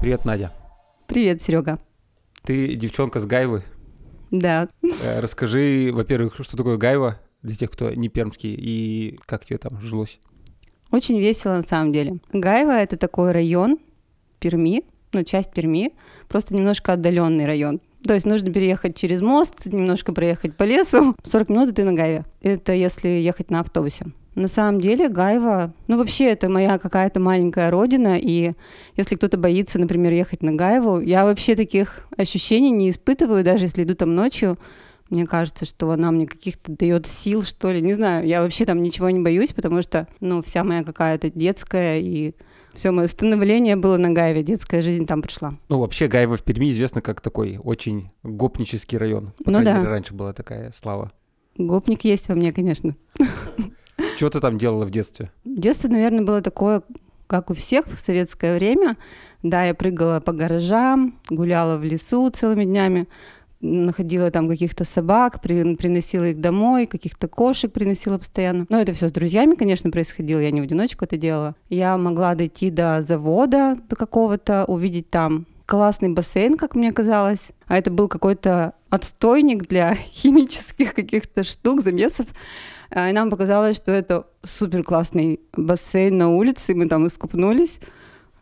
Привет, Надя. Привет, Серега. Ты девчонка с Гайвы? Да. Расскажи, во-первых, что такое Гайва для тех, кто не пермский, и как тебе там жилось? Очень весело на самом деле. Гайва — это такой район Перми, часть Перми, просто немножко отдаленный район. То есть нужно переехать через мост, немножко проехать по лесу. 40 минут, и ты на Гайве. Это если ехать на автобусе. На самом деле Гайва... вообще, это моя какая-то маленькая родина, и если кто-то боится, например, ехать на Гайву, я вообще таких ощущений не испытываю, даже если иду там ночью. Мне кажется, что она мне каких-то дает сил, что ли. Не знаю, я вообще там ничего не боюсь, потому что, вся моя какая-то детская и все мое становление было на Гайве, детская жизнь там пришла. Вообще Гайва в Перми известна как такой очень гопнический район. По крайней мере, раньше была такая слава. Гопник есть во мне, конечно. Чего ты там делала в детстве? Детство, наверное, было такое, как у всех в советское время. Да, я прыгала по гаражам, гуляла в лесу целыми днями, находила там каких-то собак, приносила их домой, каких-то кошек приносила постоянно. Но это все с друзьями, конечно, происходило, я не в одиночку это делала. Я могла дойти до завода, до какого-то, увидеть там классный бассейн, как мне казалось. А это был какой-то отстойник для химических каких-то штук, замесов. И нам показалось, что это супер классный бассейн на улице, и мы там искупнулись.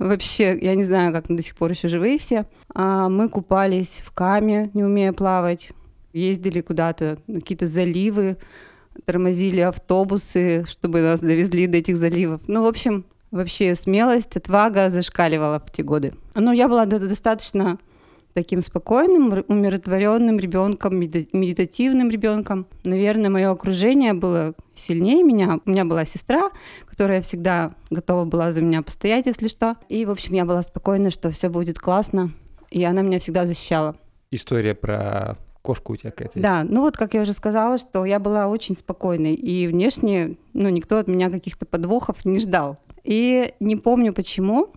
Вообще, я не знаю, как мы до сих пор еще живые все. А мы купались в Каме, не умея плавать. Ездили куда-то, на какие-то заливы, тормозили автобусы, чтобы нас довезли до этих заливов. В общем, вообще смелость, отвага зашкаливала в те годы. Я была достаточно таким спокойным, умиротворенным ребенком, медитативным ребенком. Наверное, мое окружение было сильнее меня. У меня была сестра, которая всегда готова была за меня постоять, если что. И, в общем, я была спокойна, что все будет классно. И она меня всегда защищала. История про кошку у тебя какая-то есть? Да, как я уже сказала, что я была очень спокойной. И внешне, никто от меня каких-то подвохов не ждал. И не помню, почему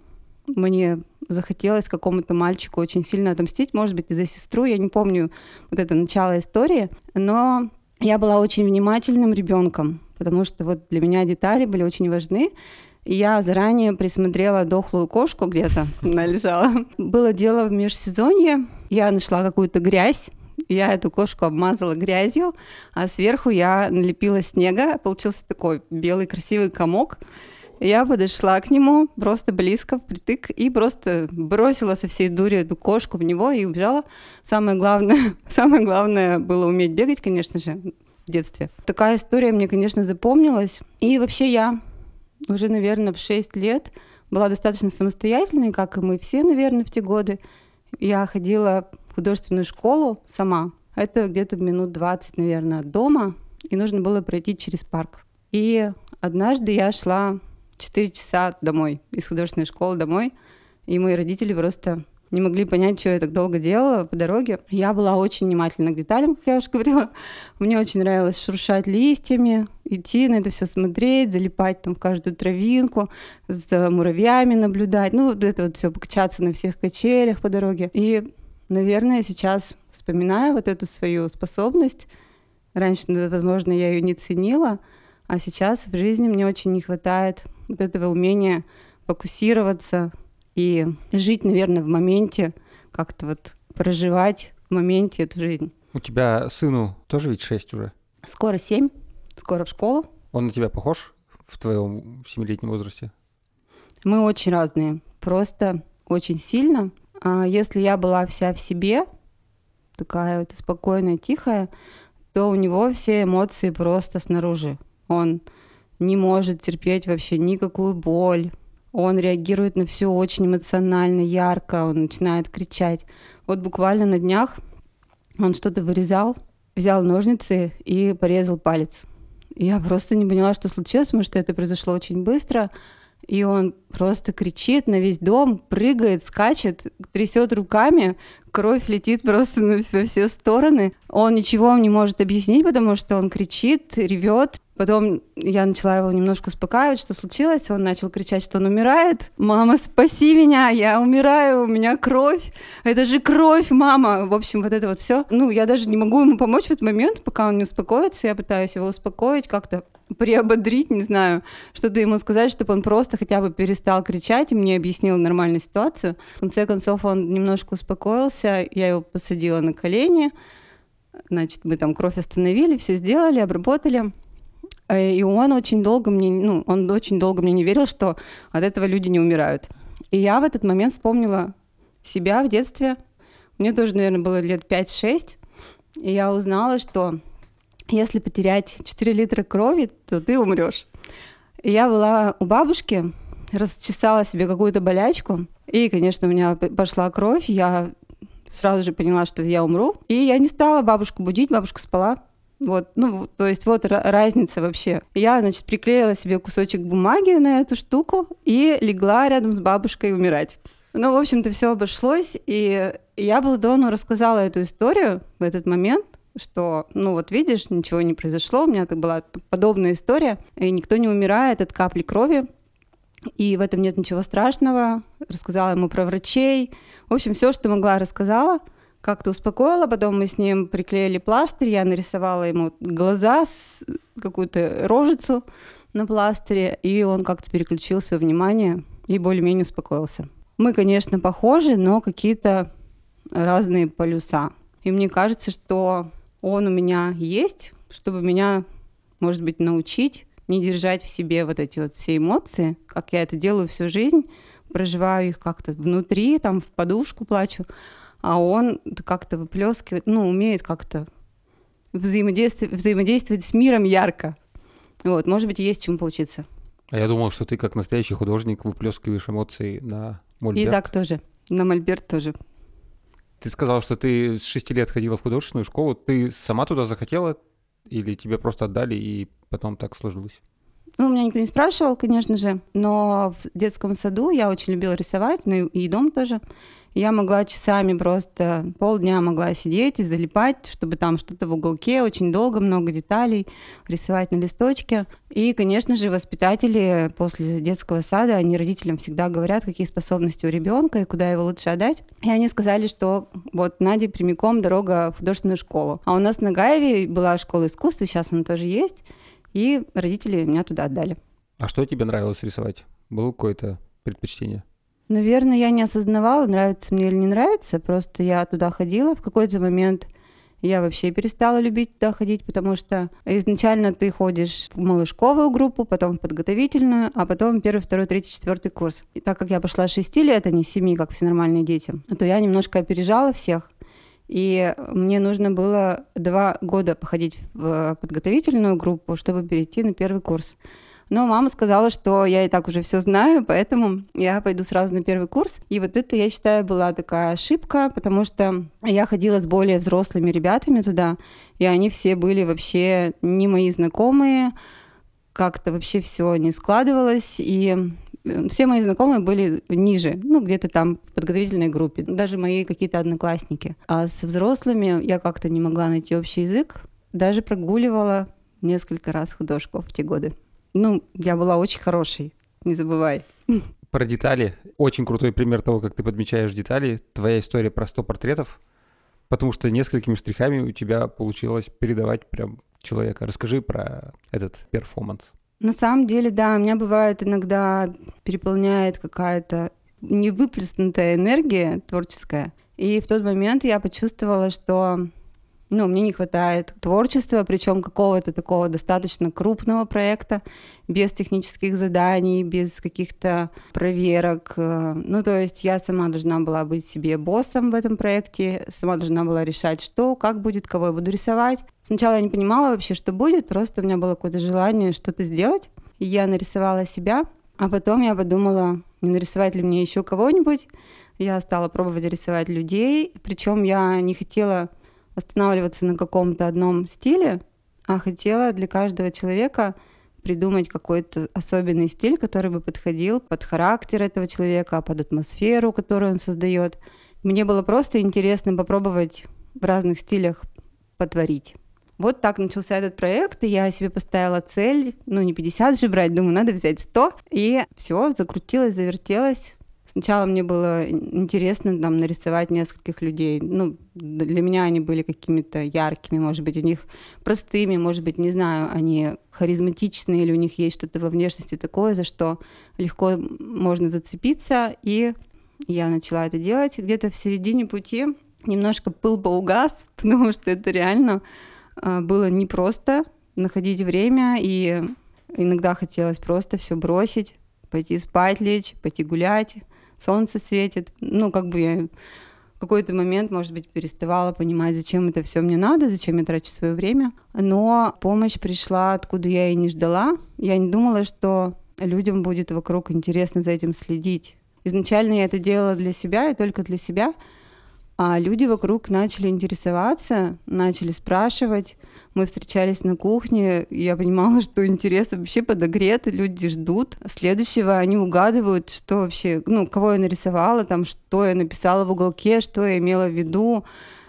мне захотелось какому-то мальчику очень сильно отомстить, может быть, за сестру, я не помню это начало истории, но я была очень внимательным ребенком, потому что для меня детали были очень важны, и я заранее присмотрела дохлую кошку где-то, она лежала. Было дело в межсезонье, я нашла какую-то грязь, я эту кошку обмазала грязью, а сверху я налепила снега, получился такой белый красивый комок. Я подошла к нему просто близко, впритык, и просто бросила со всей дури эту кошку в него и убежала. Самое главное было уметь бегать, конечно же, в детстве. Такая история мне, конечно, запомнилась. И вообще я уже, наверное, в 6 лет была достаточно самостоятельной, как и мы все, наверное, в те годы. Я ходила в художественную школу сама. Это где-то минут 20, наверное, от дома. И нужно было пройти через парк. И однажды я шла 4 часа домой, из художественной школы домой. И мои родители просто не могли понять, что я так долго делала по дороге. Я была очень внимательна к деталям, как я уже говорила. Мне очень нравилось шуршать листьями, идти на это все смотреть, залипать там в каждую травинку, за муравьями наблюдать. Все, покачаться на всех качелях по дороге. И, наверное, сейчас вспоминаю эту свою способность. Раньше, возможно, я ее не ценила, а сейчас в жизни мне очень не хватает этого умения фокусироваться и жить, наверное, в моменте, как-то проживать в моменте эту жизнь. У тебя сыну тоже ведь 6 уже? Скоро 7, скоро в школу. Он на тебя похож в твоем 7-летнем возрасте? Мы очень разные, просто очень сильно. А если я была вся в себе, такая спокойная, тихая, то у него все эмоции просто снаружи. Он не может терпеть вообще никакую боль. Он реагирует на все очень эмоционально, ярко. Он начинает кричать. Буквально на днях он что-то вырезал, взял ножницы и порезал палец. Я просто не поняла, что случилось, потому что это произошло очень быстро. И он просто кричит на весь дом, прыгает, скачет, трясет руками. кровь летит просто во все стороны. Он ничего не может объяснить, потому что он кричит, ревет. Потом я начала его немножко успокаивать, что случилось. Он начал кричать, что он умирает. «Мама, спаси меня, я умираю, у меня кровь. Это же кровь, мама!» В общем, вот это вот все. Ну, я даже не могу ему помочь в этот момент, пока он не успокоится. Я пытаюсь его успокоить, как-то приободрить, не знаю, что-то ему сказать, чтобы он просто хотя бы перестал кричать и мне объяснил нормальную ситуацию. В конце концов, он немножко успокоился. Я его посадила на колени. Значит, мы там кровь остановили, все сделали, обработали. И он очень долго мне, не верил, что от этого люди не умирают. И я в этот момент вспомнила себя в детстве. Мне тоже, наверное, было лет 5-6. И я узнала, что если потерять 4 литра крови, то ты умрешь. И я была у бабушки, расчесала себе какую-то болячку. И, конечно, у меня пошла кровь. Я сразу же поняла, что я умру. И я не стала бабушку будить, бабушка спала. Вот, ну, то есть вот разница вообще. Я, значит, приклеила себе кусочек бумаги на эту штуку и легла рядом с бабушкой умирать. Ну, в общем-то, все обошлось, и я Платону рассказала эту историю в этот момент, что, ну, вот видишь, ничего не произошло, у меня была подобная история, и никто не умирает от капли крови, и в этом нет ничего страшного. Рассказала ему про врачей, в общем, все, что могла, рассказала. Как-то успокоила, потом мы с ним приклеили пластырь, я нарисовала ему глаза, какую-то рожицу на пластыре, и он как-то переключил свое внимание и более-менее успокоился. Мы, конечно, похожи, но какие-то разные полюса. И мне кажется, что он у меня есть, чтобы меня, может быть, научить не держать в себе вот эти вот все эмоции, как я это делаю всю жизнь, проживаю их как-то внутри, там в подушку плачу. А он как-то выплескивает, ну, умеет как-то взаимодействовать с миром ярко. Вот, может быть, есть чем поучиться. А я думал, что ты, как настоящий художник, выплескиваешь эмоции на мольберт. И так тоже, на мольберт тоже. Ты сказала, что ты с 6 лет ходила в художественную школу. Ты сама туда захотела или тебе просто отдали и потом так сложилось? Ну, меня никто не спрашивал, конечно же, но в детском саду я очень любила рисовать, ну и дома тоже. Я могла часами просто, полдня могла сидеть и залипать, чтобы там что-то в уголке, очень долго, много деталей, рисовать на листочке. И, конечно же, воспитатели после детского сада, они родителям всегда говорят, какие способности у ребенка и куда его лучше отдать. И они сказали, что вот Наде прямиком дорога в художественную школу. А у нас на Гайве была школа искусств, сейчас она тоже есть. И родители меня туда отдали. А что тебе нравилось рисовать? Было какое-то предпочтение? Наверное, я не осознавала, нравится мне или не нравится. Просто я туда ходила. В какой-то момент я вообще перестала любить туда ходить, потому что изначально ты ходишь в малышковую группу, потом в подготовительную, а потом 1, 2, 3, 4 курс. И так как я пошла с 6 лет, а не с 7, как все нормальные дети, то я немножко опережала всех. И мне нужно было 2 года походить в подготовительную группу, чтобы перейти на 1 курс. Но мама сказала, что я и так уже все знаю, поэтому я пойду сразу на 1 курс. И вот это, я считаю, была такая ошибка, потому что я ходила с более взрослыми ребятами туда, и они все были вообще не мои знакомые, как-то вообще все не складывалось, и все мои знакомые были ниже, ну, где-то там в подготовительной группе, даже мои какие-то одноклассники. А с взрослыми я как-то не могла найти общий язык, даже прогуливала несколько раз художку в те годы. Ну, я была очень хорошей, не забывай. Про детали. Очень крутой пример того, как ты подмечаешь детали. Твоя история про 100 портретов, потому что несколькими штрихами у тебя получилось передавать прям человека. Расскажи про этот перформанс. На самом деле, да, у меня бывает иногда переполняет какая-то невыплеснутая энергия творческая. И в тот момент я почувствовала, что... Ну, мне не хватает творчества, причем какого-то такого достаточно крупного проекта, без технических заданий, без каких-то проверок. Ну, то есть я сама должна была быть себе боссом в этом проекте, сама должна была решать, что, как будет, кого я буду рисовать. Сначала я не понимала вообще, что будет, просто у меня было какое-то желание что-то сделать. И я нарисовала себя, а потом я подумала, не нарисовать ли мне еще кого-нибудь. Я стала пробовать рисовать людей, причем я не хотела... останавливаться на каком-то одном стиле, а хотела для каждого человека придумать какой-то особенный стиль, который бы подходил под характер этого человека, под атмосферу, которую он создает. Мне было просто интересно попробовать в разных стилях потворить. Вот так начался этот проект, и я себе поставила цель, не 50 же брать, думаю, надо взять 100. И все, закрутилось, завертелось. Сначала мне было интересно там нарисовать нескольких людей. Для меня они были какими-то яркими, может быть, у них простыми, может быть, не знаю, они харизматичные, или у них есть что-то во внешности такое, за что легко можно зацепиться. И я начала это делать. Где-то в середине пути немножко пыл поугас, потому что это реально было непросто находить время, и иногда хотелось просто все бросить, пойти спать, лечь, пойти гулять, солнце светит. Я в какой-то момент, может быть, переставала понимать, зачем это все мне надо, зачем я трачу свое время. Но помощь пришла, откуда я и не ждала. Я не думала, что людям будет вокруг интересно за этим следить. Изначально я это делала для себя и только для себя. А люди вокруг начали интересоваться, начали спрашивать. Мы встречались на кухне, и я понимала, что интерес вообще подогрет, люди ждут следующего, они угадывают, что вообще, кого я нарисовала, там, что я написала в уголке, что я имела в виду.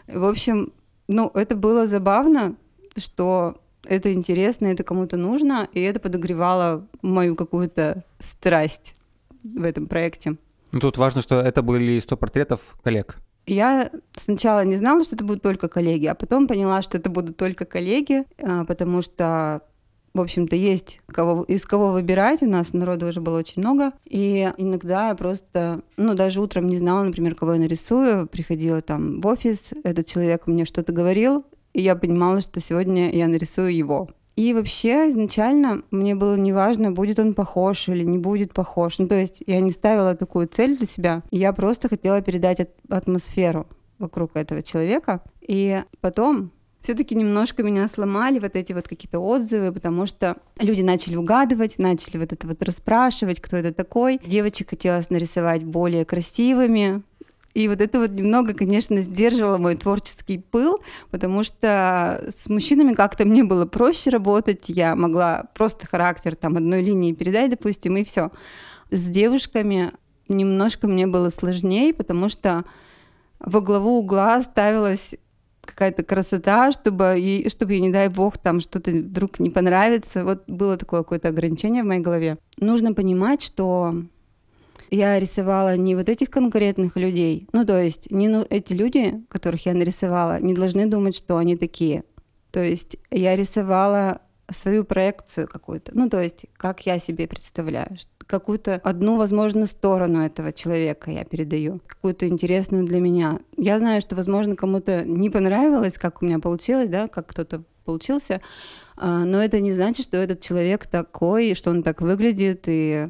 В общем, это было забавно, что это интересно, это кому-то нужно, и это подогревало мою какую-то страсть в этом проекте. Тут важно, что это были 100 портретов коллег. Я сначала не знала, что это будут только коллеги, а потом поняла, что это будут только коллеги, потому что, в общем-то, есть из кого выбирать. У нас народу уже было очень много. И иногда я просто, даже утром не знала, например, кого я нарисую. Приходила там в офис, этот человек мне что-то говорил, и я понимала, что сегодня я нарисую его. И вообще изначально мне было неважно, будет он похож или не будет похож. То есть я не ставила такую цель для себя. Я просто хотела передать атмосферу вокруг этого человека. И потом все-таки немножко меня сломали вот эти вот какие-то отзывы, потому что люди начали угадывать, начали расспрашивать, кто это такой. Девочек хотелось нарисовать более красивыми. И это немного, конечно, сдерживало мой творческий пыл, потому что с мужчинами как-то мне было проще работать, я могла просто характер одной линии передать, допустим, и все. С девушками немножко мне было сложнее, потому что во главу угла ставилась какая-то красота, чтобы ей, не дай бог, там что-то вдруг не понравится. Было такое какое-то ограничение в моей голове. Нужно понимать, что я рисовала не этих конкретных людей. То есть эти люди, которых я нарисовала, не должны думать, что они такие. То есть я рисовала свою проекцию какую-то. То есть как я себе представляю. Какую-то одну, возможно, сторону этого человека я передаю. Какую-то интересную для меня. Я знаю, что, возможно, кому-то не понравилось, как у меня получилось, да, как кто-то получился. Но это не значит, что этот человек такой, что он так выглядит. И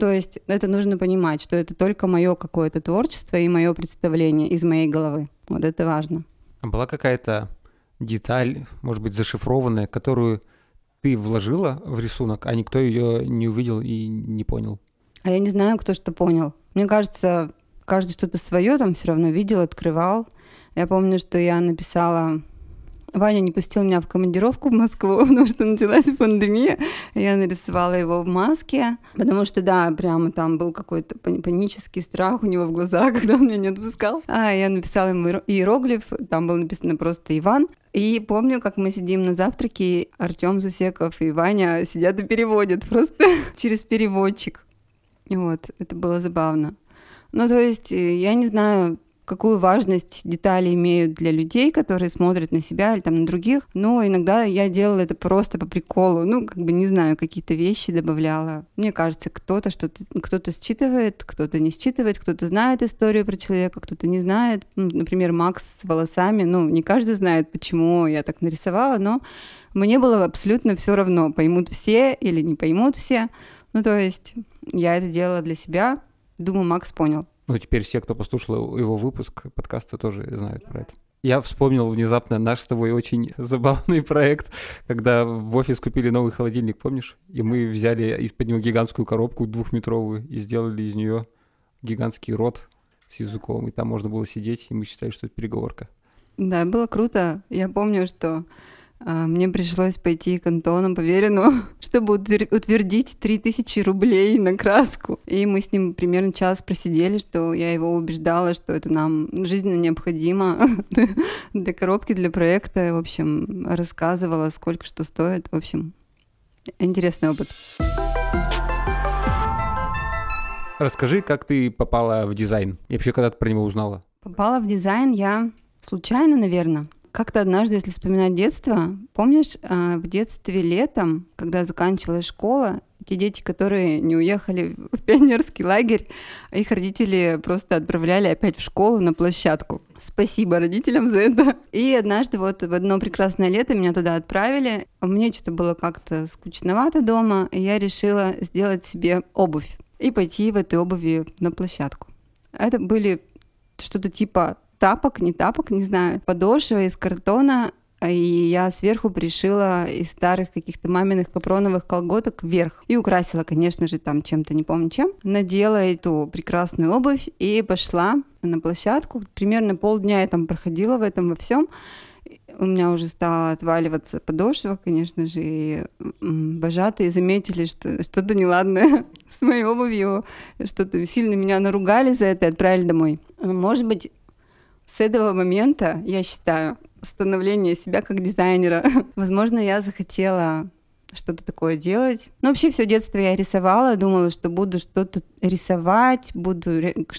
то есть это нужно понимать, что это только мое какое-то творчество и мое представление из моей головы. Это важно. А была какая-то деталь, может быть, зашифрованная, которую ты вложила в рисунок, а никто ее не увидел и не понял? А я не знаю, кто что понял. Мне кажется, каждый что-то свое там все равно видел, открывал. Я помню, что я написала... Ваня не пустил меня в командировку в Москву, потому что началась пандемия. Я нарисовала его в маске, потому что, да, прямо там был какой-то панический страх у него в глазах, когда он меня не отпускал. А я написала ему иероглиф, там было написано просто «Иван». И помню, как мы сидим на завтраке, Артём Зусеков и Ваня сидят и переводят просто через переводчик. Это было забавно. То есть, я не знаю... какую важность детали имеют для людей, которые смотрят на себя или там на других. Но иногда я делала это просто по приколу. Не знаю, какие-то вещи добавляла. Мне кажется, кто-то что-то, кто-то считывает, кто-то не считывает, кто-то знает историю про человека, кто-то не знает. Например, Макс с волосами. Не каждый знает, почему я так нарисовала, но мне было абсолютно все равно, поймут все или не поймут все. То есть я это делала для себя. Думаю, Макс понял. Теперь все, кто послушал его выпуск подкаста, тоже знают про это. Я вспомнил внезапно наш с тобой очень забавный проект, когда в офис купили новый холодильник, помнишь? И мы взяли из-под него гигантскую коробку 2-метровую и сделали из нее гигантский рот с языком. И там можно было сидеть, и мы считали, что это переговорка. Да, было круто. Я помню, что мне пришлось пойти к Антону по Верину, чтобы утвердить 3000 рублей на краску. И мы с ним примерно час просидели, что я его убеждала, что это нам жизненно необходимо для коробки, для проекта. В общем, рассказывала, сколько что стоит. В общем, интересный опыт. Расскажи, как ты попала в дизайн? Я вообще когда-то про него узнала. Попала в дизайн я случайно, наверное. Как-то однажды, если вспоминать детство, помнишь, в детстве летом, когда заканчивалась школа, те дети, которые не уехали в пионерский лагерь, их родители просто отправляли опять в школу на площадку. Спасибо родителям за это. И однажды вот в одно прекрасное лето меня туда отправили. Мне что-то было как-то скучновато дома, и я решила сделать себе обувь и пойти в этой обуви на площадку. Это были что-то типа тапок, не знаю, подошва из картона, и я сверху пришила из старых каких-то маминых капроновых колготок вверх. И украсила, конечно же, там чем-то, не помню чем. Надела эту прекрасную обувь и пошла на площадку. Примерно полдня я там проходила в этом во всем. У меня уже стала отваливаться подошва, конечно же, и вожатые заметили, что что-то неладное с моей обувью, что-то сильно меня наругали за это и отправили домой. Может быть, с этого момента, я считаю, становление себя как дизайнера. Возможно, я захотела что-то такое делать. Но вообще все детство я рисовала, думала, что буду что-то рисовать, буду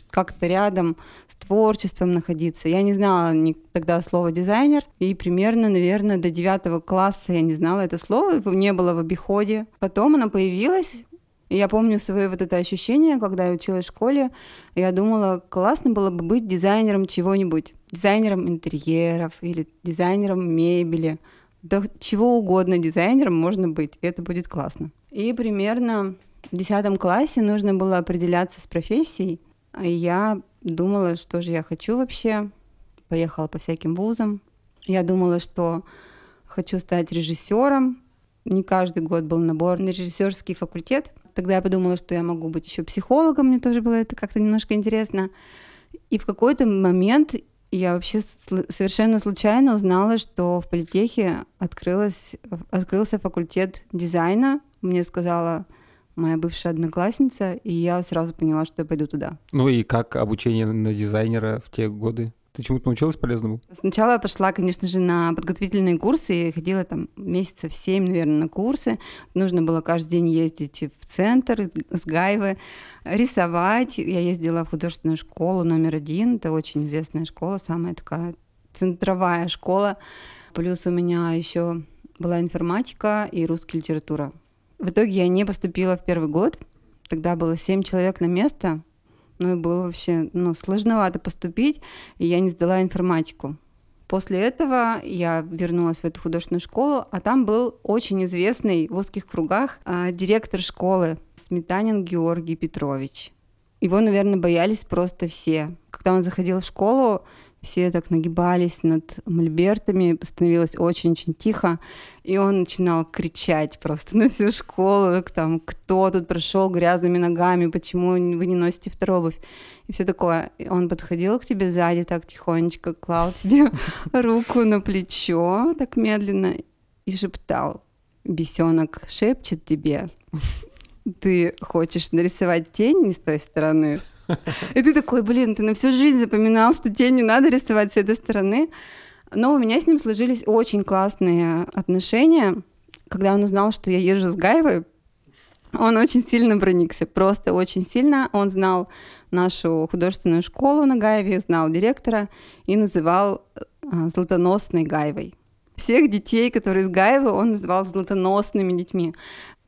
как-то рядом с творчеством находиться. Я не знала тогда слова «дизайнер», и примерно, наверное, до 9 класса я не знала это слово, не было в обиходе. Потом оно появилось. И я помню свое вот это ощущение, когда я училась в школе, я думала, классно было бы быть дизайнером чего-нибудь. Дизайнером интерьеров или дизайнером мебели. Да чего угодно дизайнером можно быть, это будет классно. И примерно в 10 классе нужно было определяться с профессией. И я думала, что же я хочу вообще. Поехала по всяким вузам. Я думала, что хочу стать режиссером. Не каждый год был набор на режиссерский факультет. Тогда я подумала, что я могу быть еще психологом, мне тоже было это как-то немножко интересно. И в какой-то момент я вообще совершенно случайно узнала, что в политехе открылся факультет дизайна. Мне сказала моя бывшая одноклассница, и я сразу поняла, что я пойду туда. Ну и как обучение на дизайнера в те годы? Ты чему-то научилась полезному? Сначала я пошла, конечно же, на подготовительные курсы. Ходила там месяцев 7, наверное, на курсы. Нужно было каждый день ездить в центр с Гайвы, рисовать. Я ездила в художественную школу №1. Это очень известная школа, самая такая центровая школа. Плюс у меня еще была информатика и русская литература. В итоге я не поступила в первый год. Тогда было 7 человек на место. Ну и было вообще сложновато поступить, и я не сдала информатику. После этого я вернулась в эту художественную школу, а там был очень известный в узких кругах директор школы Сметанин Георгий Петрович. Его, наверное, боялись просто все. Когда он заходил в школу, все так нагибались над мольбертами, становилось очень-очень тихо, и он начинал кричать просто на всю школу, там, кто тут прошел грязными ногами, почему вы не носите вторую обувь, и все такое. И он подходил к тебе сзади так тихонечко, клал тебе руку на плечо так медленно и шептал: «Бесенок шепчет тебе, ты хочешь нарисовать тень не с той стороны». И ты такой, ты на всю жизнь запоминал, что тебе не надо рисовать с этой стороны. Но у меня с ним сложились очень классные отношения. Когда он узнал, что я езжу с Гаевой, он очень сильно проникся, просто очень сильно. Он знал нашу художественную школу на Гаеве, знал директора и называл златоносной Гаевой. Всех детей, которые из Гаевы, он называл златоносными детьми.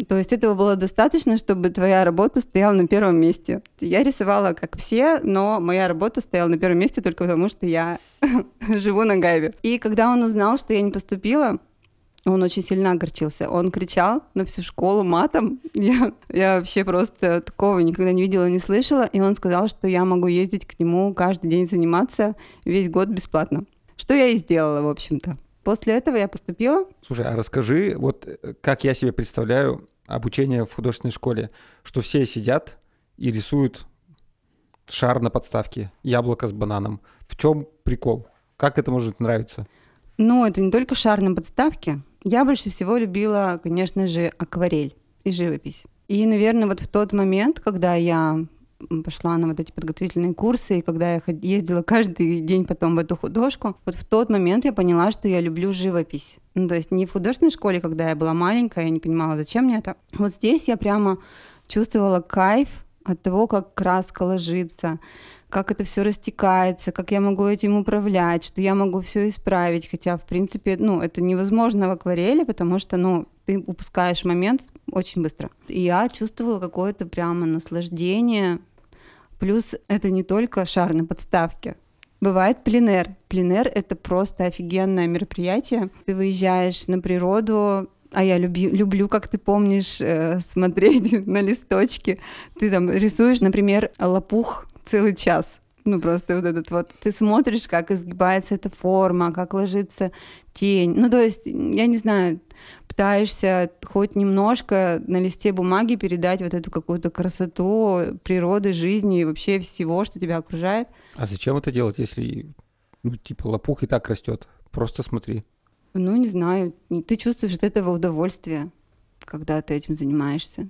То есть этого было достаточно, чтобы твоя работа стояла на первом месте. Я рисовала, как все, но моя работа стояла на первом месте только потому, что я живу на Гаеве. И когда он узнал, что я не поступила, он очень сильно огорчился. Он кричал на всю школу матом. Я вообще просто такого никогда не видела, не слышала. И он сказал, что я могу ездить к нему каждый день заниматься, весь год бесплатно. Что я и сделала, в общем-то. После этого я поступила. Слушай, а расскажи, вот как я себе представляю обучение в художественной школе, что все сидят и рисуют шар на подставке, яблоко с бананом. В чем прикол? Как это может нравиться? Ну, это не только шар на подставке. Я больше всего любила, конечно же, акварель и живопись. И, наверное, вот в тот момент, когда я пошла на вот эти подготовительные курсы, и когда я ездила каждый день потом в эту художку, вот в тот момент я поняла, что я люблю живопись. Ну, то есть не в художественной школе, когда я была маленькая, я не понимала, зачем мне это. Вот здесь я прямо чувствовала кайф от того, как краска ложится, как это все растекается, как я могу этим управлять, что я могу все исправить, хотя, в принципе, ну, это невозможно в акварели, потому что, ну, ты упускаешь момент очень быстро. И я чувствовала какое-то прямо наслаждение. Плюс это не только шар на подставке. Бывает пленэр. Пленэр — это просто офигенное мероприятие. Ты выезжаешь на природу, а я люблю, как ты помнишь, смотреть на листочки. Ты там рисуешь, например, лопух целый час. Ну, просто вот этот вот. Ты смотришь, как изгибается эта форма, как ложится тень. Ну, то есть, я не знаю, пытаешься хоть немножко на листе бумаги передать вот эту какую-то красоту природы, жизни и вообще всего, что тебя окружает. А зачем это делать, если, ну, типа, лопух и так растет? Просто смотри. Ну, не знаю. Ты чувствуешь от этого удовольствие, когда ты этим занимаешься.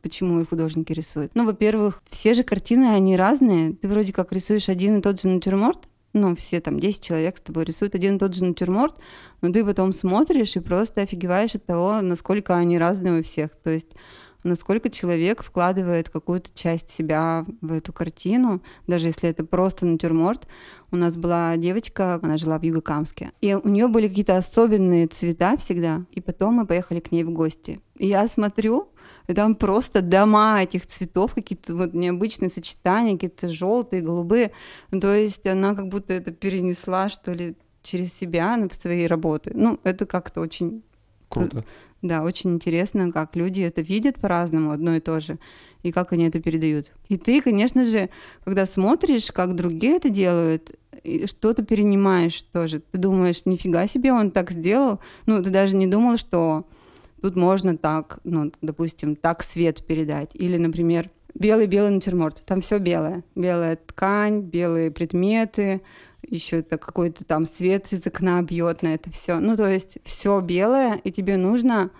Почему и художники рисуют? Ну, во-первых, все же картины, они разные. Ты вроде как рисуешь один и тот же натюрморт, ну, все там 10 человек с тобой рисуют один и тот же натюрморт, но ты потом смотришь и просто офигеваешь от того, насколько они разные у всех. То есть насколько человек вкладывает какую-то часть себя в эту картину, даже если это просто натюрморт. У нас была девочка, она жила в Юго-Камске, и у нее были какие-то особенные цвета всегда, и потом мы поехали к ней в гости. И я смотрю, и там просто дома этих цветов, какие-то вот необычные сочетания, какие-то желтые, голубые. То есть она как будто это перенесла, что ли, через себя в свои работы. Ну, это как-то очень... Круто. Да, очень интересно, как люди это видят по-разному, одно и то же, и как они это передают. И ты, конечно же, когда смотришь, как другие это делают, что-то перенимаешь тоже. Ты думаешь, нифига себе, он так сделал. Ну, ты даже не думал, что... Тут можно так, ну, допустим, так свет передать. Или, например, белый-белый натюрморт. Там все белое. Белая ткань, белые предметы, еще это какой-то там свет из окна бьет на это все. Ну, то есть все белое, и тебе нужно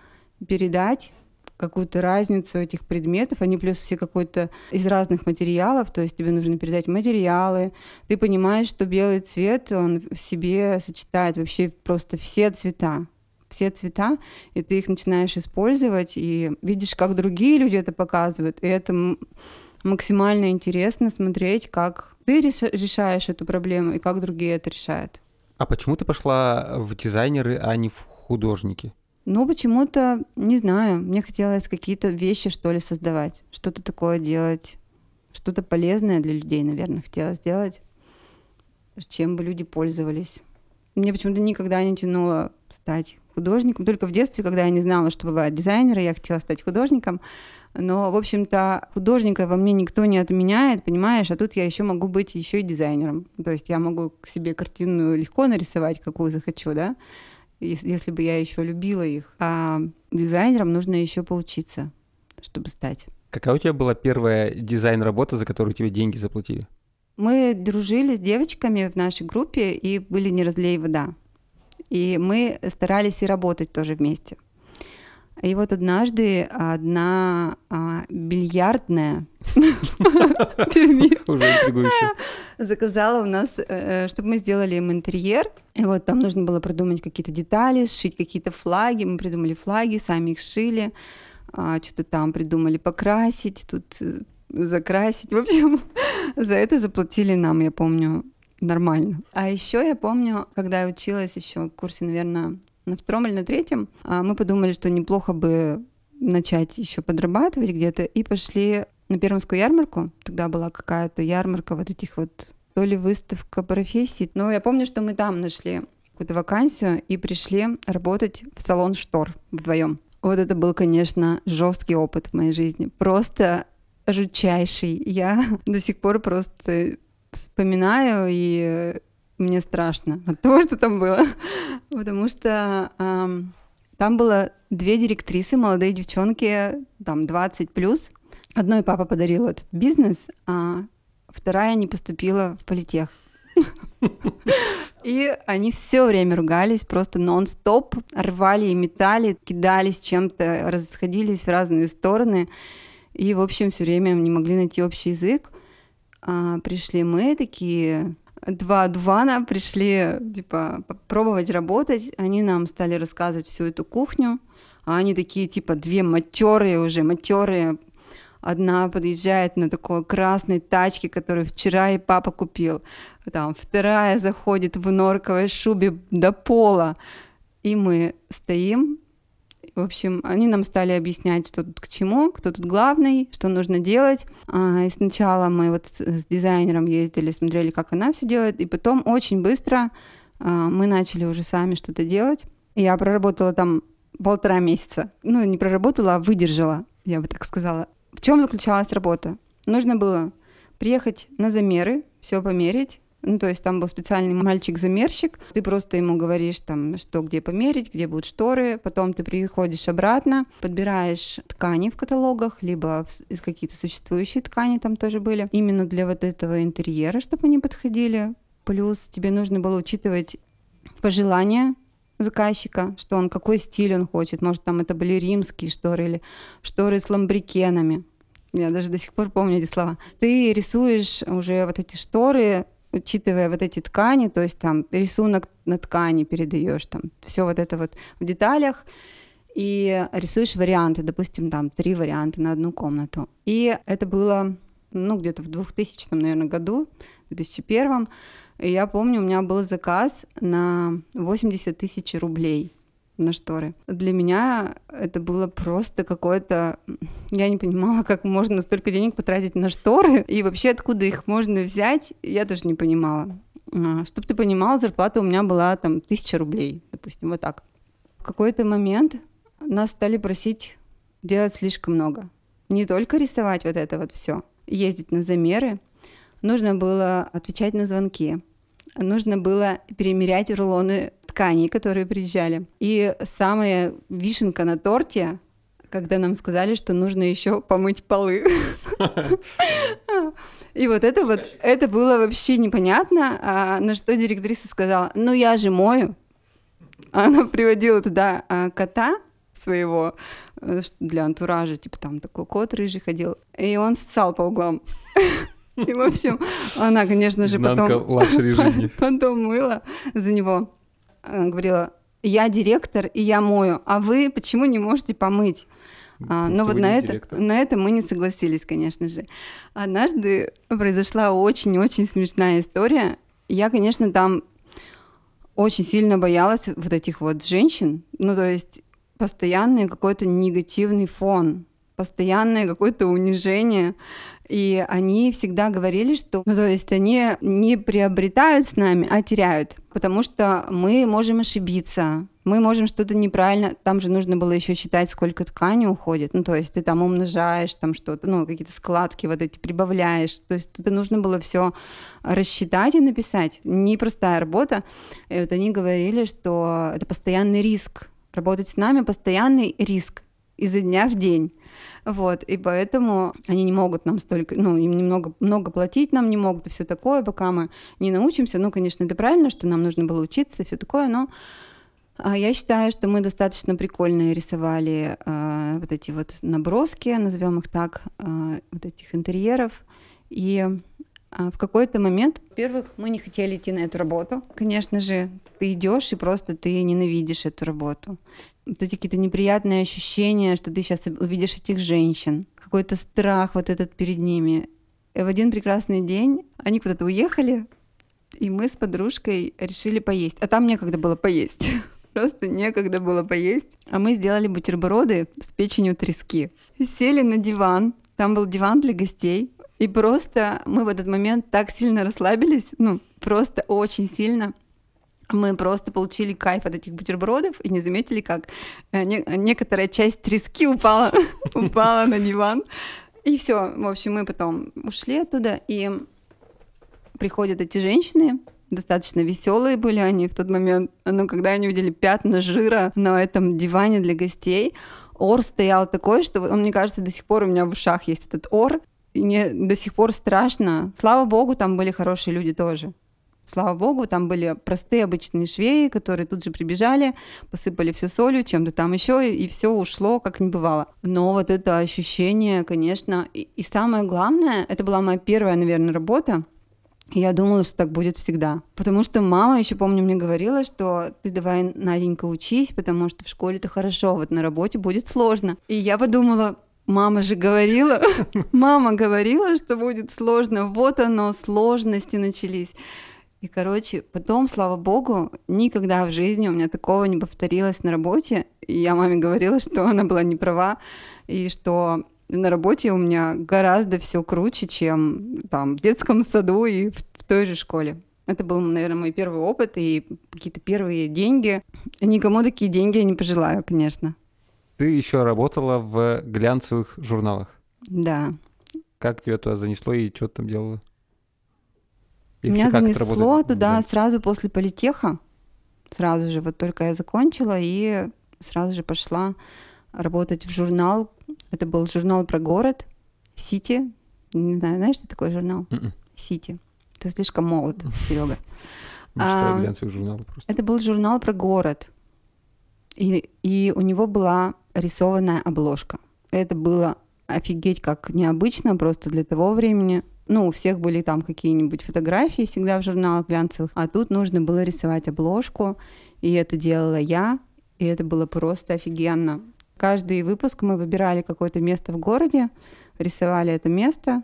передать какую-то разницу этих предметов. Они плюс все какой-то из разных материалов, то есть тебе нужно передать материалы. Ты понимаешь, что белый цвет, он в себе сочетает вообще просто все цвета, и ты их начинаешь использовать, и видишь, как другие люди это показывают, и это максимально интересно смотреть, как ты решаешь эту проблему и как другие это решают. А почему ты пошла в дизайнеры, а не в художники? Ну, почему-то, не знаю, мне хотелось какие-то вещи, что ли, создавать, что-то такое делать, что-то полезное для людей, наверное, хотелось сделать, чем бы люди пользовались. Мне почему-то никогда не тянуло стать художником. Только в детстве, когда я не знала, что бывают дизайнеры, я хотела стать художником. Но, в общем-то, художника во мне никто не отменяет, понимаешь? А тут я еще могу быть еще и дизайнером. То есть я могу к себе картину легко нарисовать, какую захочу, да? Если бы я еще любила их. А дизайнером нужно еще поучиться, чтобы стать. Какая у тебя была первая дизайн-работа, за которую тебе деньги заплатили? Мы дружили с девочками в нашей группе, и были «Не разлей вода». И мы старались и работать тоже вместе. И вот однажды одна бильярдная заказала у нас, чтобы мы сделали им интерьер. И вот там нужно было продумать какие-то детали, сшить какие-то флаги. Мы придумали флаги, сами их шили. Что-то там придумали покрасить, тут закрасить. В общем, за это заплатили нам, я помню, нормально. А еще я помню, когда я училась еще в курсе, наверное, на втором или на третьем, мы подумали, что неплохо бы начать еще подрабатывать где-то, и пошли на Пермскую ярмарку. Тогда была какая-то ярмарка вот этих вот, то ли выставка профессий. Но я помню, что мы там нашли какую-то вакансию и пришли работать в салон штор вдвоем. Вот это был, конечно, жесткий опыт в моей жизни. Просто жутчайший. Я до сих пор просто... вспоминаю, и мне страшно от того, что там было. Потому что там было 2 директрисы, молодые девчонки, там 20+. Одной папа подарил этот бизнес, а вторая не поступила в политех. И они все время ругались, просто нон-стоп, рвали и метали, кидались чем-то, расходились в разные стороны. И, в общем, все время не могли найти общий язык. Пришли мы такие... Два дувана пришли, типа, попробовать работать. Они нам стали рассказывать всю эту кухню. А они такие, типа, две матерые уже, матерые. Одна подъезжает на такой красной тачке, которую вчера ей папа купил. Там вторая заходит в норковой шубе до пола. И мы стоим. В общем, они нам стали объяснять, что тут к чему, кто тут главный, что нужно делать. И сначала мы вот с дизайнером ездили, смотрели, как она все делает, и потом очень быстро мы начали уже сами что-то делать. Я проработала там 1,5 месяца. Ну, не проработала, а выдержала, я бы так сказала. В чем заключалась работа? Нужно было приехать на замеры, все померить. Ну, то есть там был специальный мальчик-замерщик. Ты просто ему говоришь, там, что где померить, где будут шторы. Потом ты приходишь обратно, подбираешь ткани в каталогах, либо из какие-то существующие ткани там тоже были. Именно для вот этого интерьера, чтобы они подходили. Плюс тебе нужно было учитывать пожелания заказчика, что он, какой стиль он хочет. Может, там это были римские шторы или шторы с ламбрикенами. Я даже до сих пор помню эти слова. Ты рисуешь уже вот эти шторы, учитывая вот эти ткани, то есть там рисунок на ткани передаешь, там все вот это вот в деталях, и рисуешь варианты, допустим, там 3 варианта на одну комнату. И это было, ну, где-то в 2000, наверное, году, в 2001. И я помню, у меня был заказ на 80 000 рублей на шторы. Для меня это было просто какое-то... Я не понимала, как можно столько денег потратить на шторы, и вообще откуда их можно взять, я тоже не понимала. Чтобы ты понимала, зарплата у меня была там 1000 рублей, допустим, вот так. В какой-то момент нас стали просить делать слишком много. Не только рисовать вот это вот все, ездить на замеры, нужно было отвечать на звонки, нужно было перемерять рулоны тканей, которые приезжали. И самая вишенка на торте, когда нам сказали, что нужно еще помыть полы. И вот это было вообще непонятно, на что директриса сказала: ну я же мою. Она приводила туда кота своего для антуража, типа там такой кот рыжий ходил, и он ссал по углам. И, в общем, она, конечно же, потом мыла за него. Она говорила: я директор, и я мою, а вы почему не можете помыть? Но вот на это мы не согласились, конечно же. Однажды произошла очень-очень смешная история. Я, конечно, там очень сильно боялась вот этих вот женщин. Ну, то есть постоянный какой-то негативный фон, постоянное какое-то унижение. И они всегда говорили, что, ну, то есть они не приобретают с нами, а теряют, потому что мы можем ошибиться, мы можем что-то неправильно, там же нужно было еще считать, сколько ткани уходит, ну, то есть ты там умножаешь там что-то, ну, какие-то складки вот эти прибавляешь, то есть это нужно было все рассчитать и написать, непростая работа, и вот они говорили, что это постоянный риск, работать с нами постоянный риск изо дня в день. Вот, и поэтому они не могут нам столько, ну, им немного много платить нам не могут, и все такое, пока мы не научимся. Ну, конечно, это правильно, что нам нужно было учиться, и все такое, но я считаю, что мы достаточно прикольно рисовали вот эти вот наброски, назовем их так, вот этих интерьеров, и в какой-то момент, во-первых, мы не хотели идти на эту работу. Конечно же, ты идешь и просто ты ненавидишь эту работу. Вот эти какие-то неприятные ощущения, что ты сейчас увидишь этих женщин, какой-то страх вот этот перед ними. И в один прекрасный день они куда-то уехали, и мы с подружкой решили поесть. А там некогда было поесть. Просто некогда было поесть. А мы сделали бутерброды с печенью трески. И сели на диван. Там был диван для гостей. И просто мы в этот момент так сильно расслабились, ну, просто очень сильно. Мы просто получили кайф от этих бутербродов и не заметили, как некоторая часть трески упала на диван. И все. В общем, мы потом ушли оттуда, и приходят эти женщины, достаточно веселые были они в тот момент, но когда они увидели пятна жира на этом диване для гостей, ор стоял такой, что он, мне кажется, до сих пор у меня в ушах есть этот ор, и мне до сих пор страшно. Слава богу, там были хорошие люди тоже. Слава богу, там были простые обычные швеи, которые тут же прибежали, посыпали все солью, чем-то там еще, и все ушло, как не бывало. Но вот это ощущение, конечно. И самое главное, это была моя первая, наверное, работа. Я думала, что так будет всегда. Потому что мама, еще помню, мне говорила, что ты давай, Наденька, учись, потому что в школе-то хорошо, вот на работе будет сложно. И я подумала... Мама говорила, что будет сложно. Вот оно, сложности начались. И, короче, потом, слава богу, никогда в жизни у меня такого не повторилось на работе. И я маме говорила, что она была не права, и что на работе у меня гораздо все круче, чем там в детском саду и в той же школе. Это был, наверное, мой первый опыт и какие-то первые деньги. Никому такие деньги я не пожелаю, конечно. Ты еще работала в глянцевых журналах. Да. Как тебя туда занесло и что ты там делала? И меня занесло туда сразу после политеха. Сразу же, вот только я закончила, и сразу же пошла работать в журнал. Это был журнал про город, Сити. Не знаю, знаешь, что такое журнал? Сити. Ты слишком молод, Серега. Мечтаю глянцевых журналов просто. Это был журнал про город. И у него была рисованная обложка. Это было офигеть как необычно просто для того времени. Ну, у всех были там какие-нибудь фотографии всегда в журналах глянцевых, а тут нужно было рисовать обложку, и это делала я, и это было просто офигенно. Каждый выпуск мы выбирали какое-то место в городе, рисовали это место,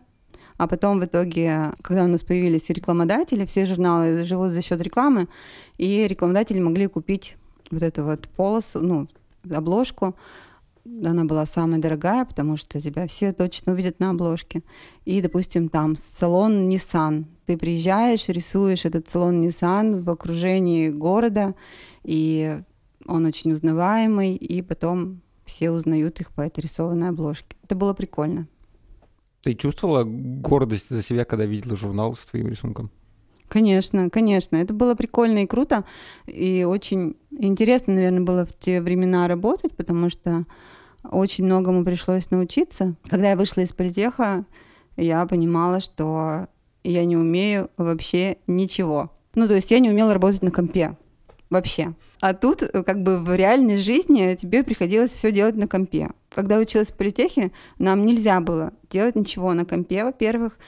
а потом в итоге, когда у нас появились рекламодатели, все журналы живут за счет рекламы, и рекламодатели могли купить вот эту вот полосу, ну, обложку. Она была самая дорогая, потому что тебя все точно увидят на обложке. И, допустим, там салон Nissan. Ты приезжаешь, рисуешь этот салон Nissan в окружении города, и он очень узнаваемый, и потом все узнают их по этой рисованной обложке. Это было прикольно. Ты чувствовала гордость за себя, когда видела журнал с твоим рисунком? Конечно, конечно. Это было прикольно и круто. И очень интересно, наверное, было в те времена работать, потому что очень многому пришлось научиться. Когда я вышла из политеха, я понимала, что я не умею вообще ничего. Ну, то есть я не умела работать на компе вообще. А тут как бы в реальной жизни тебе приходилось все делать на компе. Когда училась в политехе, нам нельзя было делать ничего на компе, во-первых.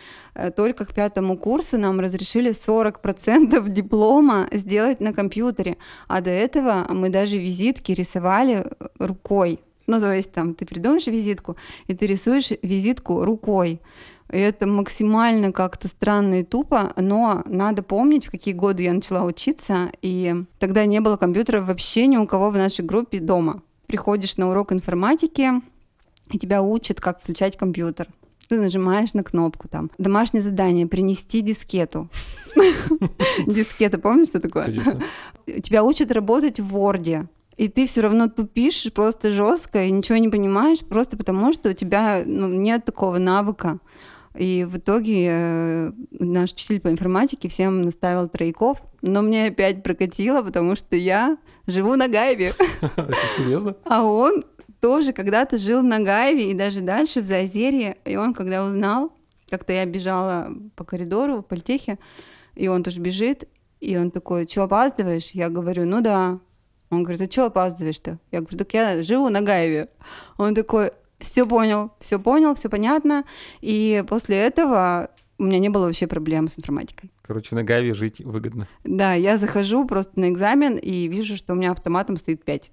Только к 5 курсу нам разрешили 40% диплома сделать на компьютере. А до этого мы даже визитки рисовали рукой. Ну, то есть там ты придумаешь визитку, и ты рисуешь визитку рукой. И это максимально как-то странно и тупо, но надо помнить, в какие годы я начала учиться, и тогда не было компьютера вообще ни у кого в нашей группе дома. Приходишь на урок информатики, и тебя учат, как включать компьютер. Ты нажимаешь на кнопку там. Домашнее задание — принести дискету. Дискета, помнишь, что такое? Тебя учат работать в Word. И ты все равно тупишь просто жестко и ничего не понимаешь, просто потому что у тебя нет такого навыка. И в итоге наш учитель по информатике всем наставил тройков, но мне опять прокатило, потому что я живу на Гайве. Серьезно? А он тоже когда-то жил на Гайве и даже дальше в Заозерье. И он, когда узнал, как-то я бежала по коридору в политехе, и он тоже бежит, и он такой: «Чё, опаздываешь?» Я говорю: «Ну да». Он говорит: «А чё опаздываешь-то?» Я говорю: «Так я живу на Гайве». Он такой: Все понял, все понятно. И после этого у меня не было вообще проблем с информатикой. Короче, на Гайве жить выгодно. Да, я захожу просто на экзамен и вижу, что у меня автоматом стоит 5.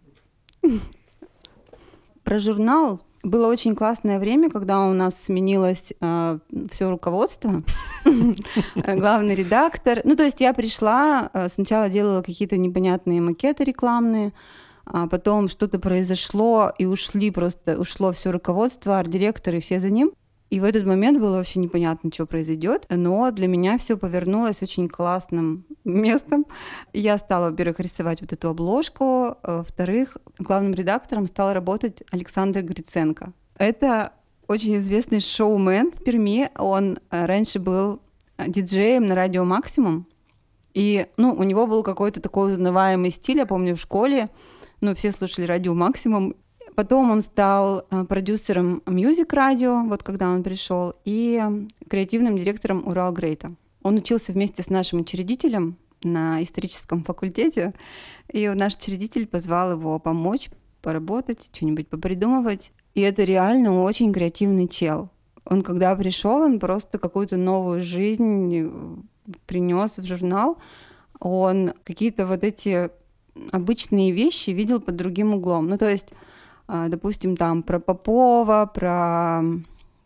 Про журнал. Было очень классное время, когда у нас сменилось все руководство, главный редактор. Ну, то есть я пришла, сначала делала какие-то непонятные макеты рекламные, а потом что-то произошло, и ушло все руководство, арт-директор и все за ним. И в этот момент было вообще непонятно, что произойдет, но для меня все повернулось очень классным местом. Я стала, во-первых, рисовать вот эту обложку, во-вторых, главным редактором стал работать Александр Гриценко. Это очень известный шоумен в Перми, он раньше был диджеем на Радио Максимум, и у него был какой-то такой узнаваемый стиль, я помню, в школе, все слушали Радио Максимум. Потом он стал продюсером мьюзик-радио, вот когда он пришел, и креативным директором Урал Грейта. Он учился вместе с нашим учредителем на историческом факультете, и наш учредитель позвал его помочь, поработать, что-нибудь попридумывать. И это реально очень креативный чел. Он, когда пришел, он просто какую-то новую жизнь принес в журнал. Он какие-то вот эти обычные вещи видел под другим углом. Ну, то есть, допустим, там про Попова, про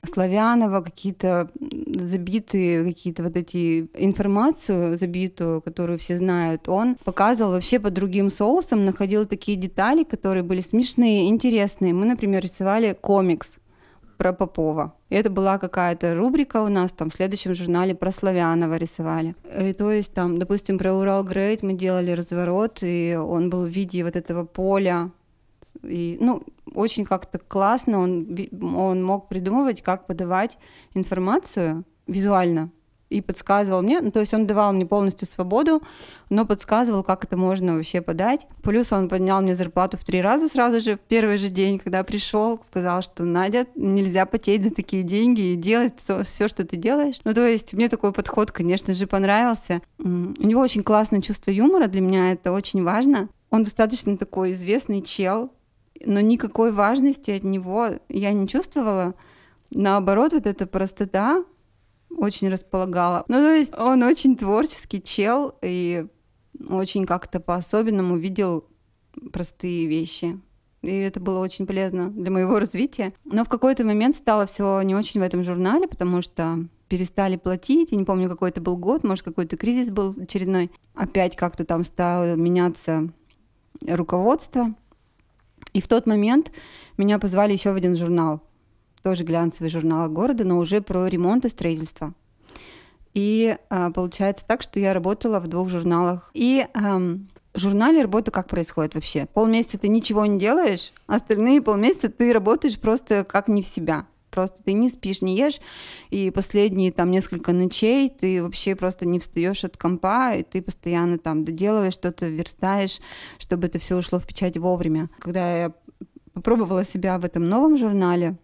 Славянова, какие-то забитые, какие-то вот эти информацию забитую, которую все знают, он показывал вообще под другим соусом, находил такие детали, которые были смешные, интересные. Мы, например, рисовали комикс про Попова. И это была какая-то рубрика у нас, там в следующем журнале про Славянова рисовали. И то есть там, допустим, про Урал Грейт мы делали разворот, и он был в виде вот этого поля. И, ну, очень как-то классно он мог придумывать, как подавать информацию визуально. И подсказывал мне, ну, то есть он давал мне полностью свободу, но подсказывал, как это можно вообще подать. Плюс он поднял мне зарплату в 3 раза сразу же, в первый же день, когда пришел, сказал, что, Надя, нельзя потеть за такие деньги и делать все, что ты делаешь. Ну, то есть мне такой подход, конечно же, понравился. У него очень классное чувство юмора, для меня это очень важно. Он достаточно такой известный чел, но никакой важности от него я не чувствовала. Наоборот, вот эта простота очень располагала. Ну, то есть он очень творческий чел и очень как-то по-особенному видел простые вещи. И это было очень полезно для моего развития. Но в какой-то момент стало все не очень в этом журнале, потому что перестали платить. Я не помню, какой это был год, может, какой-то кризис был очередной. Опять как-то там стало меняться руководство. И в тот момент меня позвали еще в один журнал, тоже глянцевый журнал города, но уже про ремонт и строительство. И получается так, что я работала в 2 журналах. И в журнале работа как происходит вообще? Полмесяца ты ничего не делаешь, остальные полмесяца ты работаешь просто как не в себя. Просто ты не спишь, не ешь, и последние там несколько ночей ты вообще просто не встаешь от компа, и ты постоянно там доделываешь что-то, верстаешь, чтобы это все ушло в печать вовремя. Когда я попробовала себя в этом новом журнале,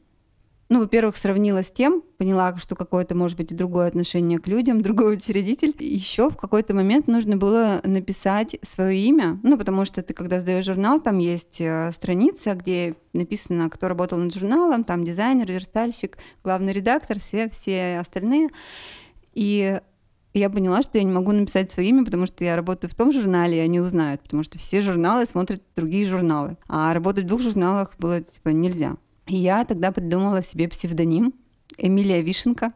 ну, во-первых, сравнила с тем, поняла, что какое-то, может быть, другое отношение к людям, другой учредитель. Еще в какой-то момент нужно было написать свое имя, ну, потому что ты, когда сдаешь журнал, там есть страница, где написано, кто работал над журналом, там дизайнер, верстальщик, главный редактор, все остальные. И я поняла, что я не могу написать свое имя, потому что я работаю в том журнале, и они узнают, потому что все журналы смотрят другие журналы. А работать в 2 журналах было, типа, нельзя. И я тогда придумала себе псевдоним Эмилия Вишенка.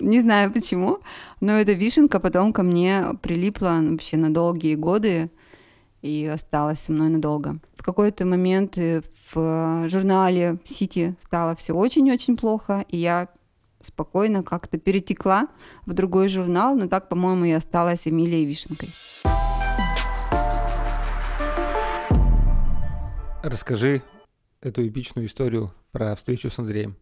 Не знаю почему, но эта вишенка потом ко мне прилипла вообще на долгие годы и осталась со мной надолго. В какой-то момент в журнале «Сити» стало все очень-очень плохо, и я спокойно как-то перетекла в другой журнал, но так, по-моему, и осталась Эмилией Вишенкой. Расскажи эту эпичную историю про встречу с Андреем.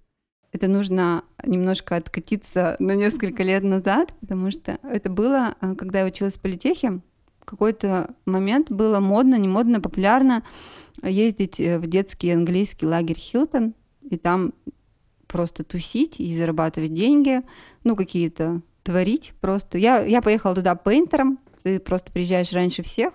Это нужно немножко откатиться на несколько лет назад, потому что это было, когда я училась в политехе. В какой-то момент было модно, не модно, популярно ездить в детский английский лагерь Хилтон и там просто тусить и зарабатывать деньги, ну, какие-то творить просто. Я поехала туда пейнтером. Ты просто приезжаешь раньше всех,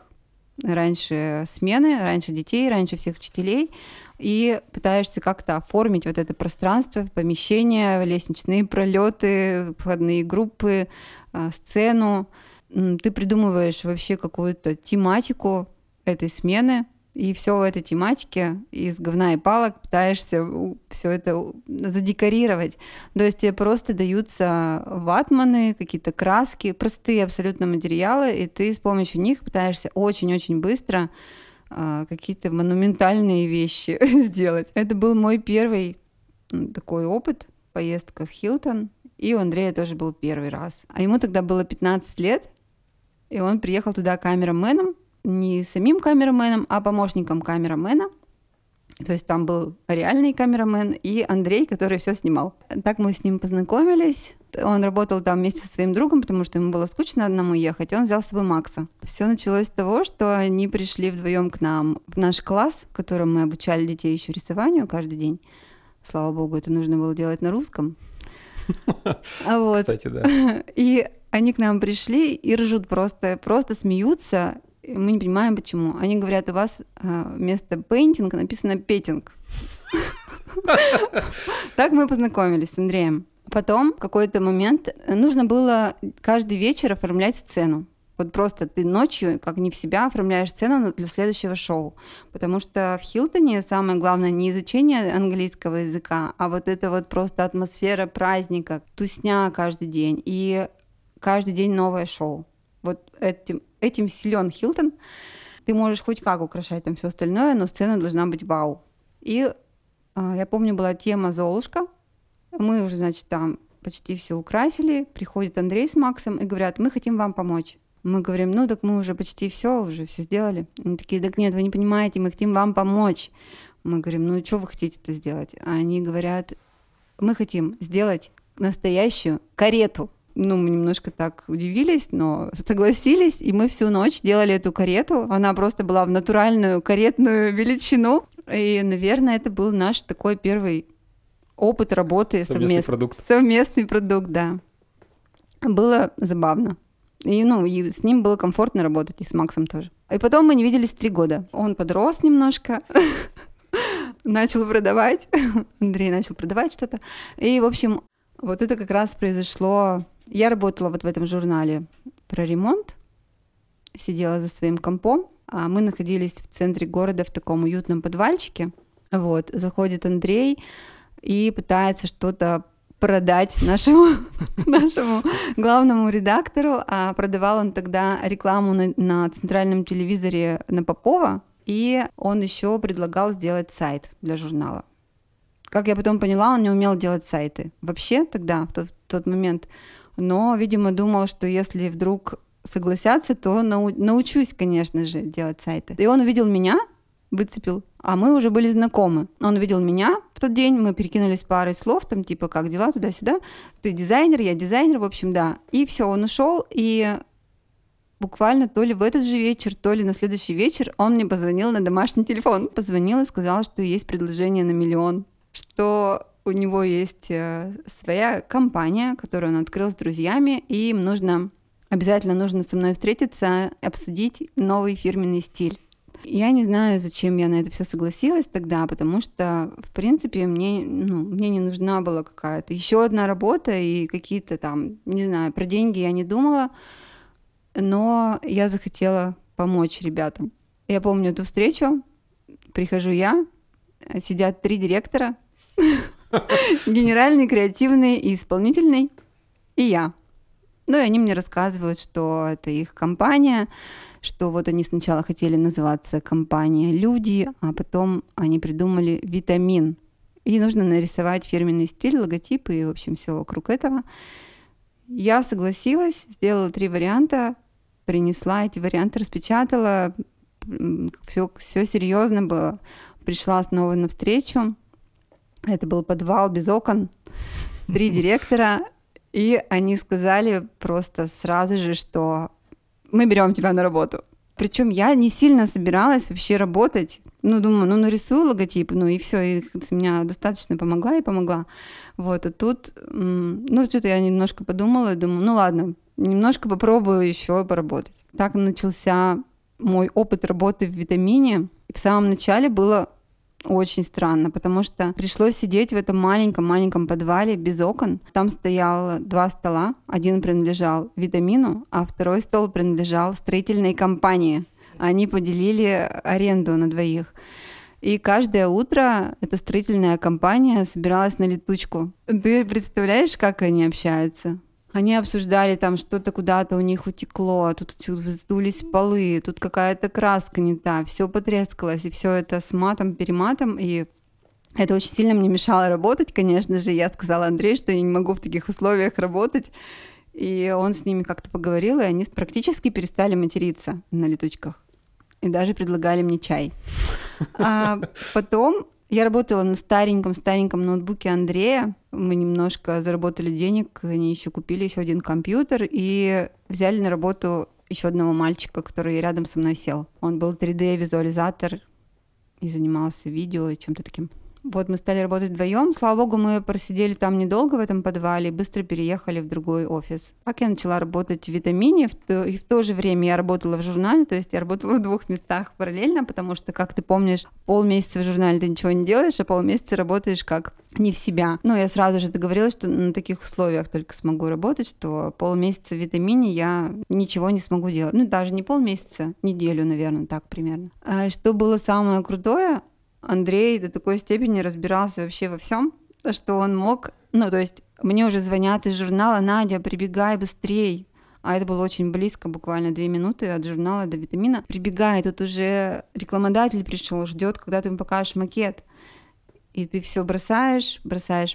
раньше смены, раньше детей, раньше всех учителей, и пытаешься как-то оформить вот это пространство, помещение, лестничные пролеты, входные группы, сцену. Ты придумываешь вообще какую-то тематику этой смены, и все в этой тематике из говна и палок пытаешься все это задекорировать. То есть тебе просто даются ватманы, какие-то краски, простые абсолютно материалы, и ты с помощью них пытаешься очень-очень быстро какие-то монументальные вещи сделать. Это был мой первый такой опыт, поездка в Хилтон, и у Андрея тоже был первый раз. А ему тогда было 15 лет, и он приехал туда камераменом, не самим камераменом, а помощником камерамена. То есть там был реальный камерамен и Андрей, который все снимал. Так мы с ним познакомились. Он работал там вместе со своим другом, потому что ему было скучно одному ехать. Он взял с собой Макса. Все началось с того, что они пришли вдвоем к нам в наш класс, в котором мы обучали детей еще рисованию каждый день. Слава богу, это нужно было делать на русском. Кстати, да. И Они к нам пришли и ржут просто смеются. Мы не понимаем, почему. Они говорят, у вас вместо пейнтинг написано петинг. Так мы познакомились с Андреем. Потом, в какой-то момент, нужно было каждый вечер оформлять сцену. Вот просто ты ночью, как не в себя, оформляешь сцену для следующего шоу. Потому что в Хилтоне самое главное не изучение английского языка, а вот это вот просто атмосфера праздника, тусня каждый день. И каждый день новое шоу. Вот этим силен Хилтон. Ты можешь хоть как украшать там все остальное, но сцена должна быть вау. И я помню, была тема «Золушка». Мы уже, значит, там почти все украсили. Приходит Андрей с Максом и говорят, мы хотим вам помочь. Мы говорим, ну так мы уже почти все сделали. Они такие, так нет, вы не понимаете, мы хотим вам помочь. Мы говорим, ну и что вы хотите-то сделать? А они говорят, мы хотим сделать настоящую карету. Ну, мы немножко так удивились, но согласились, и мы всю ночь делали эту карету. Она просто была в натуральную каретную величину. И, наверное, это был наш такой первый опыт работы. Совместный продукт, да. Было забавно. И, ну, и с ним было комфортно работать, и с Максом тоже. И потом мы не виделись 3 года. Он подрос немножко, начал продавать. Андрей начал продавать что-то. И, в общем, вот это как раз произошло. Я работала вот в этом журнале про ремонт, сидела за своим компом. А мы находились в центре города в таком уютном подвальчике. Вот, заходит Андрей и пытается что-то продать нашему главному редактору. А продавал он тогда рекламу на центральном телевизоре на Попова, и он еще предлагал сделать сайт для журнала. Как я потом поняла, он не умел делать сайты вообще тогда, в тот момент. Но, видимо, думал, что если вдруг согласятся, то научусь, конечно же, делать сайты. И он увидел меня, выцепил, а мы уже были знакомы. Он увидел меня в тот день, мы перекинулись парой слов, там типа как дела, туда-сюда. Ты дизайнер, я дизайнер, в общем, да. И все, он ушел, и буквально то ли в этот же вечер, то ли на следующий вечер он мне позвонил на домашний телефон. Позвонил и сказал, что есть предложение на 1 миллион, что у него есть своя компания, которую он открыл с друзьями, и им обязательно нужно со мной встретиться, обсудить новый фирменный стиль. Я не знаю, зачем я на это все согласилась тогда, потому что, в принципе, мне не нужна была какая-то еще одна работа и какие-то там, не знаю, про деньги я не думала, но я захотела помочь ребятам. Я помню эту встречу, прихожу я, сидят 3 директора, генеральный, креативный и исполнительный, и я. Ну и они мне рассказывают, что это их компания, что вот они сначала хотели называться компания «Люди», а потом они придумали «Витамин». И нужно нарисовать фирменный стиль, логотипы и, в общем, все вокруг этого. Я согласилась, сделала 3 варианта, принесла эти варианты, распечатала, все серьезно было. Пришла снова на встречу. Это был подвал без окон, 3 директора. И они сказали просто сразу же, что мы берем тебя на работу. Причем я не сильно собиралась вообще работать. Ну, думаю, нарисую логотип, и все, и меня достаточно помогла. Вот, а тут, что-то я немножко подумала и думаю, ладно, немножко попробую еще поработать. Так начался мой опыт работы в «Витамине». В самом начале было очень странно, потому что пришлось сидеть в этом маленьком-маленьком подвале без окон. Там стояло 2 стола. Один принадлежал «Витамину», а второй стол принадлежал строительной компании. Они поделили аренду на 2. И каждое утро эта строительная компания собиралась на летучку. Ты представляешь, как они общаются? Они обсуждали там, что-то куда-то у них утекло, тут вздулись полы, тут какая-то краска не та, все потрескалось, и все это с матом-перематом, и это очень сильно мне мешало работать, конечно же. Я сказала Андрею, что я не могу в таких условиях работать, и он с ними как-то поговорил, и они практически перестали материться на летучках, и даже предлагали мне чай. А потом я работала на стареньком ноутбуке Андрея. Мы немножко заработали денег, они еще купили еще один компьютер и взяли на работу еще одного мальчика, который рядом со мной сел. Он был 3D-визуализатор и занимался видео и чем-то таким. Вот мы стали работать вдвоем. Слава богу, мы просидели там недолго в этом подвале и быстро переехали в другой офис. Так я начала работать в «Витамине», и в то же время я работала в журнале, то есть я работала в двух местах параллельно, потому что, как ты помнишь, полмесяца в журнале ты ничего не делаешь, а полмесяца работаешь как не в себя. Ну, я сразу же договорилась, что на таких условиях только смогу работать, что полмесяца в «Витамине» я ничего не смогу делать. Ну, даже не полмесяца, неделю, наверное, так примерно. А что было самое крутое? Андрей до такой степени разбирался вообще во всем, что он мог... Ну, то есть мне уже звонят из журнала: «Надя, прибегай быстрей». А это было очень близко, буквально 2 минуты от журнала до «Витамина». Прибегай, тут уже рекламодатель пришел, ждет, когда ты ему покажешь макет. И ты все бросаешь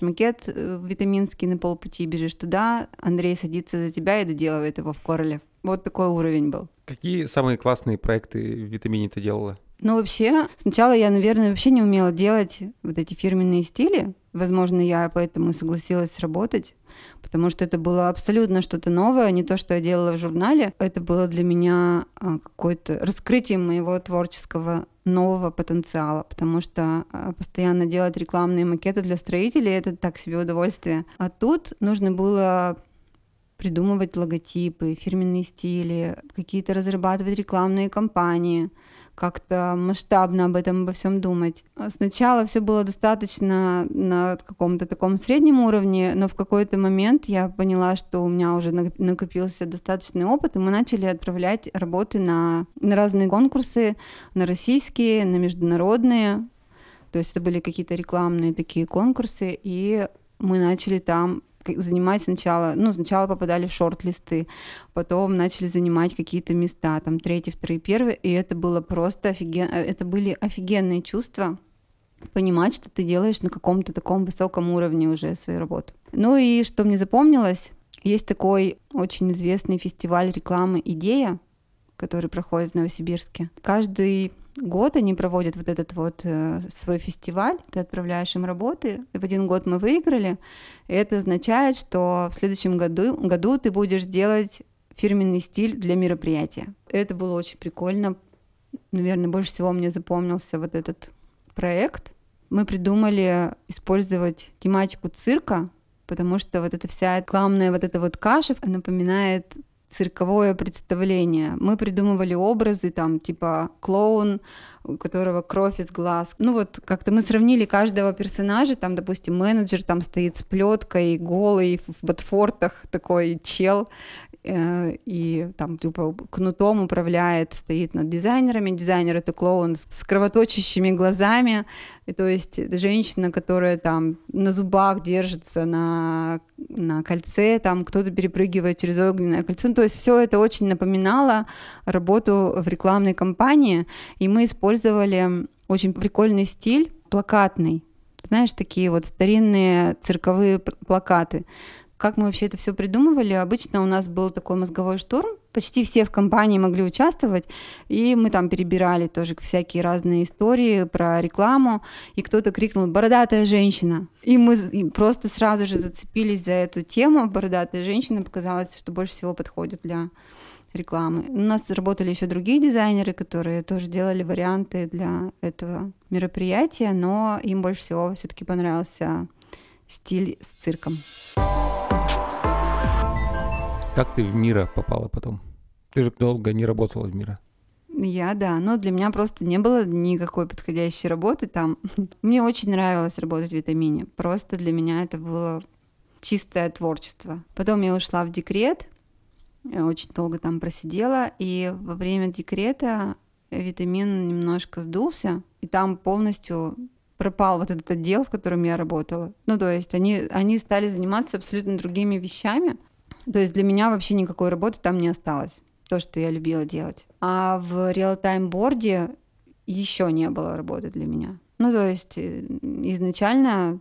макет витаминский на полпути, бежишь туда, Андрей садится за тебя и доделывает его в Кореле. Вот такой уровень был. Какие самые классные проекты в «Витамине» ты делала? Ну, вообще, сначала я, наверное, вообще не умела делать вот эти фирменные стили. Возможно, я поэтому и согласилась работать, потому что это было абсолютно что-то новое, не то, что я делала в журнале. Это было для меня какое-то раскрытие моего творческого нового потенциала, потому что постоянно делать рекламные макеты для строителей — это так себе удовольствие. А тут нужно было... придумывать логотипы, фирменные стили, какие-то разрабатывать рекламные кампании, как-то масштабно об этом обо всем думать. Сначала все было достаточно на каком-то таком среднем уровне, но в какой-то момент я поняла, что у меня уже накопился достаточный опыт, и мы начали отправлять работы на разные конкурсы, на российские, на международные. То есть это были какие-то рекламные такие конкурсы, и мы начали там занимать сначала попадали в шорт-листы, потом начали занимать какие-то места, там, 3-й, 2-й, 1-й, и это было просто это были офигенные чувства, понимать, что ты делаешь на каком-то таком высоком уровне уже свою работу. Ну и что мне запомнилось, есть такой очень известный фестиваль рекламы «Идея», который проходит в Новосибирске. Каждый год они проводят вот этот вот свой фестиваль, ты отправляешь им работы, и в один год мы выиграли, и это означает, что в следующем году ты будешь делать фирменный стиль для мероприятия. Это было очень прикольно. Наверное, больше всего мне запомнился вот этот проект. Мы придумали использовать тематику цирка, потому что вот эта вся рекламная вот эта вот каша, она напоминает цирковое представление. Мы придумывали образы, там, типа клоун, у которого кровь из глаз. Ну вот как-то мы сравнили каждого персонажа, там, допустим, менеджер там стоит с плеткой, голый, в ботфортах такой чел, и там типа кнутом управляет, стоит над дизайнерами. Дизайнер — это клоун с кровоточащими глазами, и, то есть женщина, которая там на зубах держится, на кольце, там кто-то перепрыгивает через огненное кольцо. Ну, то есть все это очень напоминало работу в рекламной кампании, и мы использовали очень прикольный стиль плакатный. Знаешь, такие вот старинные цирковые плакаты. Как мы вообще это все придумывали? Обычно у нас был такой мозговой штурм, почти все в компании могли участвовать, и мы там перебирали тоже всякие разные истории про рекламу, и кто-то крикнул «бородатая женщина», и мы просто сразу же зацепились за эту тему. Бородатая женщина показалась, что больше всего подходит для рекламы. У нас работали еще другие дизайнеры, которые тоже делали варианты для этого мероприятия, но им больше всего все-таки понравился стиль с цирком. Как ты в «Miro» попала потом? Ты же долго не работала в «Miro». Я, да, но для меня просто не было никакой подходящей работы там. Мне очень нравилось работать в «Витамине». Просто для меня это было чистое творчество. Потом я ушла в декрет, очень долго там просидела, и во время декрета «Витамин» немножко сдулся, и там полностью пропал вот этот отдел, в котором я работала. Ну, то есть они стали заниматься абсолютно другими вещами. То есть для меня вообще никакой работы там не осталось, то, что я любила делать. А в Realtime Board еще не было работы для меня. Ну, то есть изначально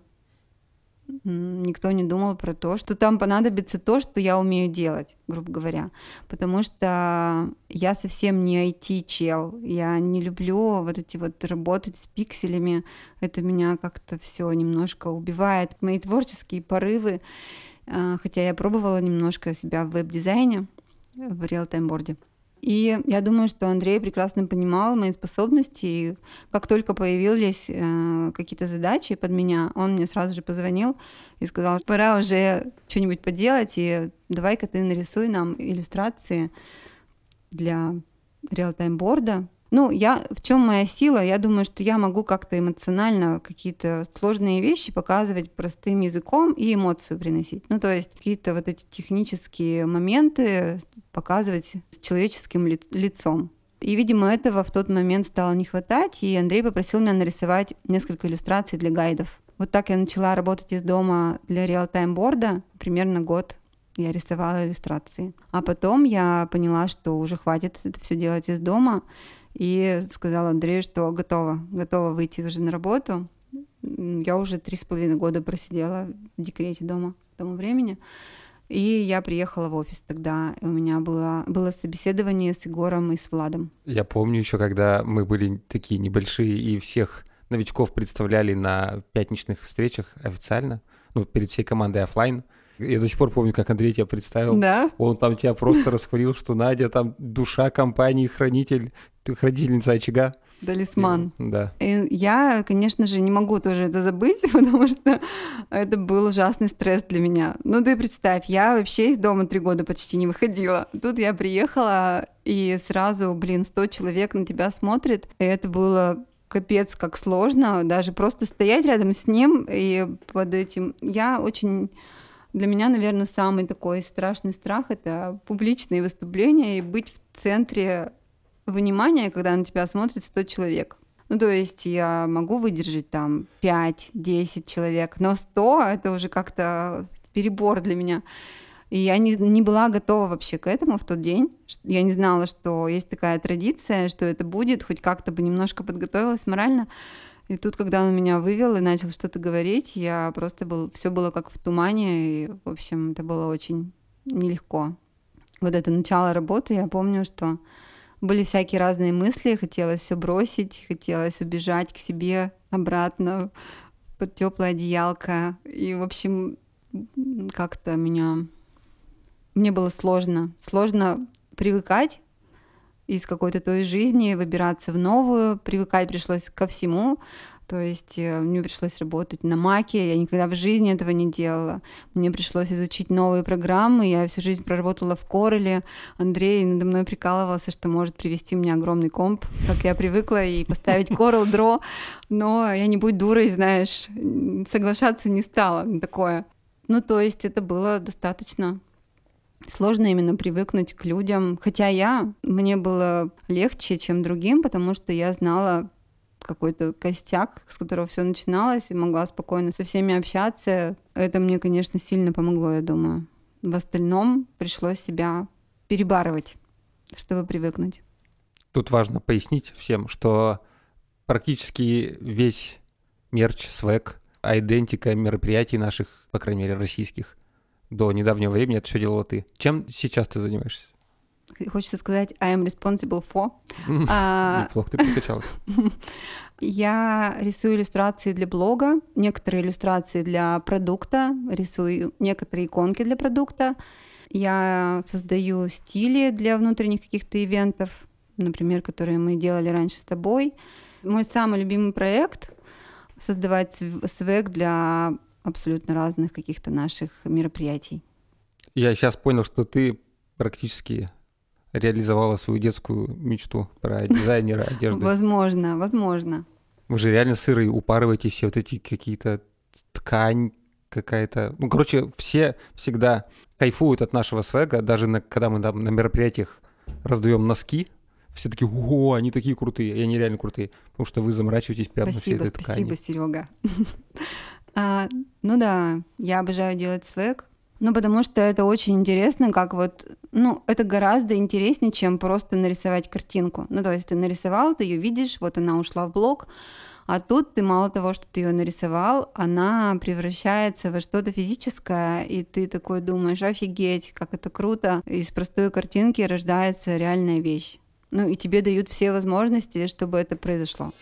никто не думал про то, что там понадобится то, что я умею делать, грубо говоря. Потому что я совсем не IT-чел, я не люблю вот эти вот работать с пикселями. Это меня как-то все немножко убивает, мои творческие порывы. Хотя я пробовала немножко себя в веб-дизайне, в Realtime Board. И я думаю, что Андрей прекрасно понимал мои способности. И как только появились какие-то задачи под меня, он мне сразу же позвонил и сказал, пора уже что-нибудь поделать, и давай-ка ты нарисуй нам иллюстрации для Realtime Board. Ну, в чем моя сила? Я думаю, что я могу как-то эмоционально какие-то сложные вещи показывать простым языком и эмоцию приносить. Ну, то есть какие-то вот эти технические моменты показывать с человеческим лицом. И, видимо, этого в тот момент стало не хватать, и Андрей попросил меня нарисовать несколько иллюстраций для гайдов. Вот так я начала работать из дома для Realtime Board. Примерно год я рисовала иллюстрации. А потом я поняла, что уже хватит это все делать из дома, и сказала Андрею, что готова выйти уже на работу. Я уже 3,5 года просидела в декрете дома к тому времени. И я приехала в офис тогда. У меня было собеседование с Егором и с Владом. Я помню еще, когда мы были такие небольшие, и всех новичков представляли на пятничных встречах официально, перед всей командой офлайн. Я до сих пор помню, как Андрей тебя представил. Да? Он там тебя просто расхвалил, что Надя там душа компании, хранительница очага. Талисман. Да. И я, конечно же, не могу тоже это забыть, потому что это был ужасный стресс для меня. Ну, ты представь, я вообще из дома 3 года почти не выходила. Тут я приехала, и сразу, 100 человек на тебя смотрит. И это было... капец, как сложно. Даже просто стоять рядом с ним и под этим... Для меня, наверное, самый такой страшный страх — это публичные выступления и быть в центре внимания, когда на тебя смотрит 100 человек. Ну, то есть я могу выдержать там 5-10 человек, но 100 — это уже как-то перебор для меня. И я не была готова вообще к этому в тот день. Я не знала, что есть такая традиция, что это будет, хоть как-то бы немножко подготовилась морально. И тут, когда он меня вывел и начал что-то говорить, я просто все было как в тумане, и, в общем, это было очень нелегко. Вот это начало работы, я помню, что были всякие разные мысли, хотелось все бросить, хотелось убежать к себе обратно под теплое одеялко, и, в общем, как-то мне было сложно привыкать. Из какой-то той жизни выбираться в новую, привыкать пришлось ко всему, то есть мне пришлось работать на Маке, я никогда в жизни этого не делала, мне пришлось изучить новые программы, я всю жизнь проработала в Corel, Андрей надо мной прикалывался, что может привезти мне огромный комп, как я привыкла, и поставить Corel Draw, но я не будь дурой, знаешь, соглашаться не стала на такое. Ну, то есть это было достаточно... сложно именно привыкнуть к людям. Хотя мне было легче, чем другим, потому что я знала какой-то костяк, с которого все начиналось, и могла спокойно со всеми общаться. Это мне, конечно, сильно помогло, я думаю. В остальном пришлось себя перебарывать, чтобы привыкнуть. Тут важно пояснить всем, что практически весь мерч, свэг, айдентика мероприятий наших, по крайней мере, российских, до недавнего времени это все делала ты. Чем сейчас ты занимаешься? Хочется сказать, I am responsible for. Неплохо ты прокачалась. Я рисую иллюстрации для блога, некоторые иллюстрации для продукта, рисую некоторые иконки для продукта. Я создаю стили для внутренних каких-то ивентов, например, которые мы делали раньше с тобой. Мой самый любимый проект — создавать свэг для абсолютно разных каких-то наших мероприятий. Я сейчас понял, что ты практически реализовала свою детскую мечту про дизайнера одежды. Возможно. Вы же реально сырой упарываетесь, все вот эти какие-то ткань какая-то. Ну, короче, все всегда кайфуют от нашего свега, даже когда мы там на мероприятиях раздаем носки, все такие, ого, они такие крутые, и они реально крутые, потому что вы заморачиваетесь прямо на всей этой ткани. Спасибо, Серега. Я обожаю делать свэг, потому что это очень интересно, как это гораздо интереснее, чем просто нарисовать картинку. То есть ты нарисовал, ты ее видишь, вот она ушла в блог, а тут ты мало того, что ты ее нарисовал, она превращается во что-то физическое, и ты такой думаешь, офигеть, как это круто, из простой картинки рождается реальная вещь. И тебе дают все возможности, чтобы это произошло.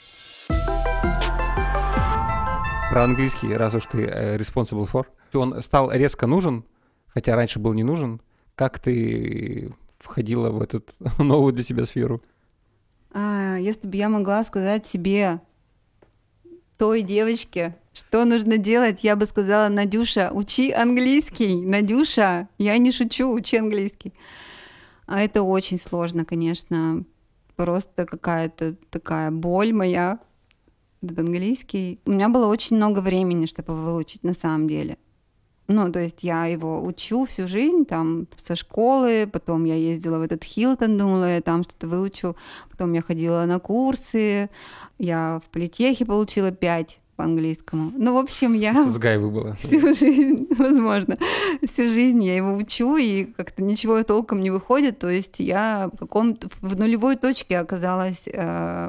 Про английский, раз уж ты responsible for. Он стал резко нужен, хотя раньше был не нужен. Как ты входила в эту новую для себя сферу? Если бы я могла сказать себе, той девочке, что нужно делать, я бы сказала: Надюша, учи английский. Надюша, я не шучу, учи английский. А это очень сложно, конечно. Просто какая-то такая боль моя, этот английский. У меня было очень много времени, чтобы его выучить на самом деле. Ну, то есть я его учу всю жизнь, там, со школы, потом я ездила в этот Хилтон, думала, я там что-то выучу, потом я ходила на курсы, я в политехе получила 5 по английскому. Ну, в общем, я... С Гайвы была. Всю жизнь, возможно, всю жизнь я его учу, и как-то ничего толком не выходит, то есть я в каком-то... в нулевой точке оказалась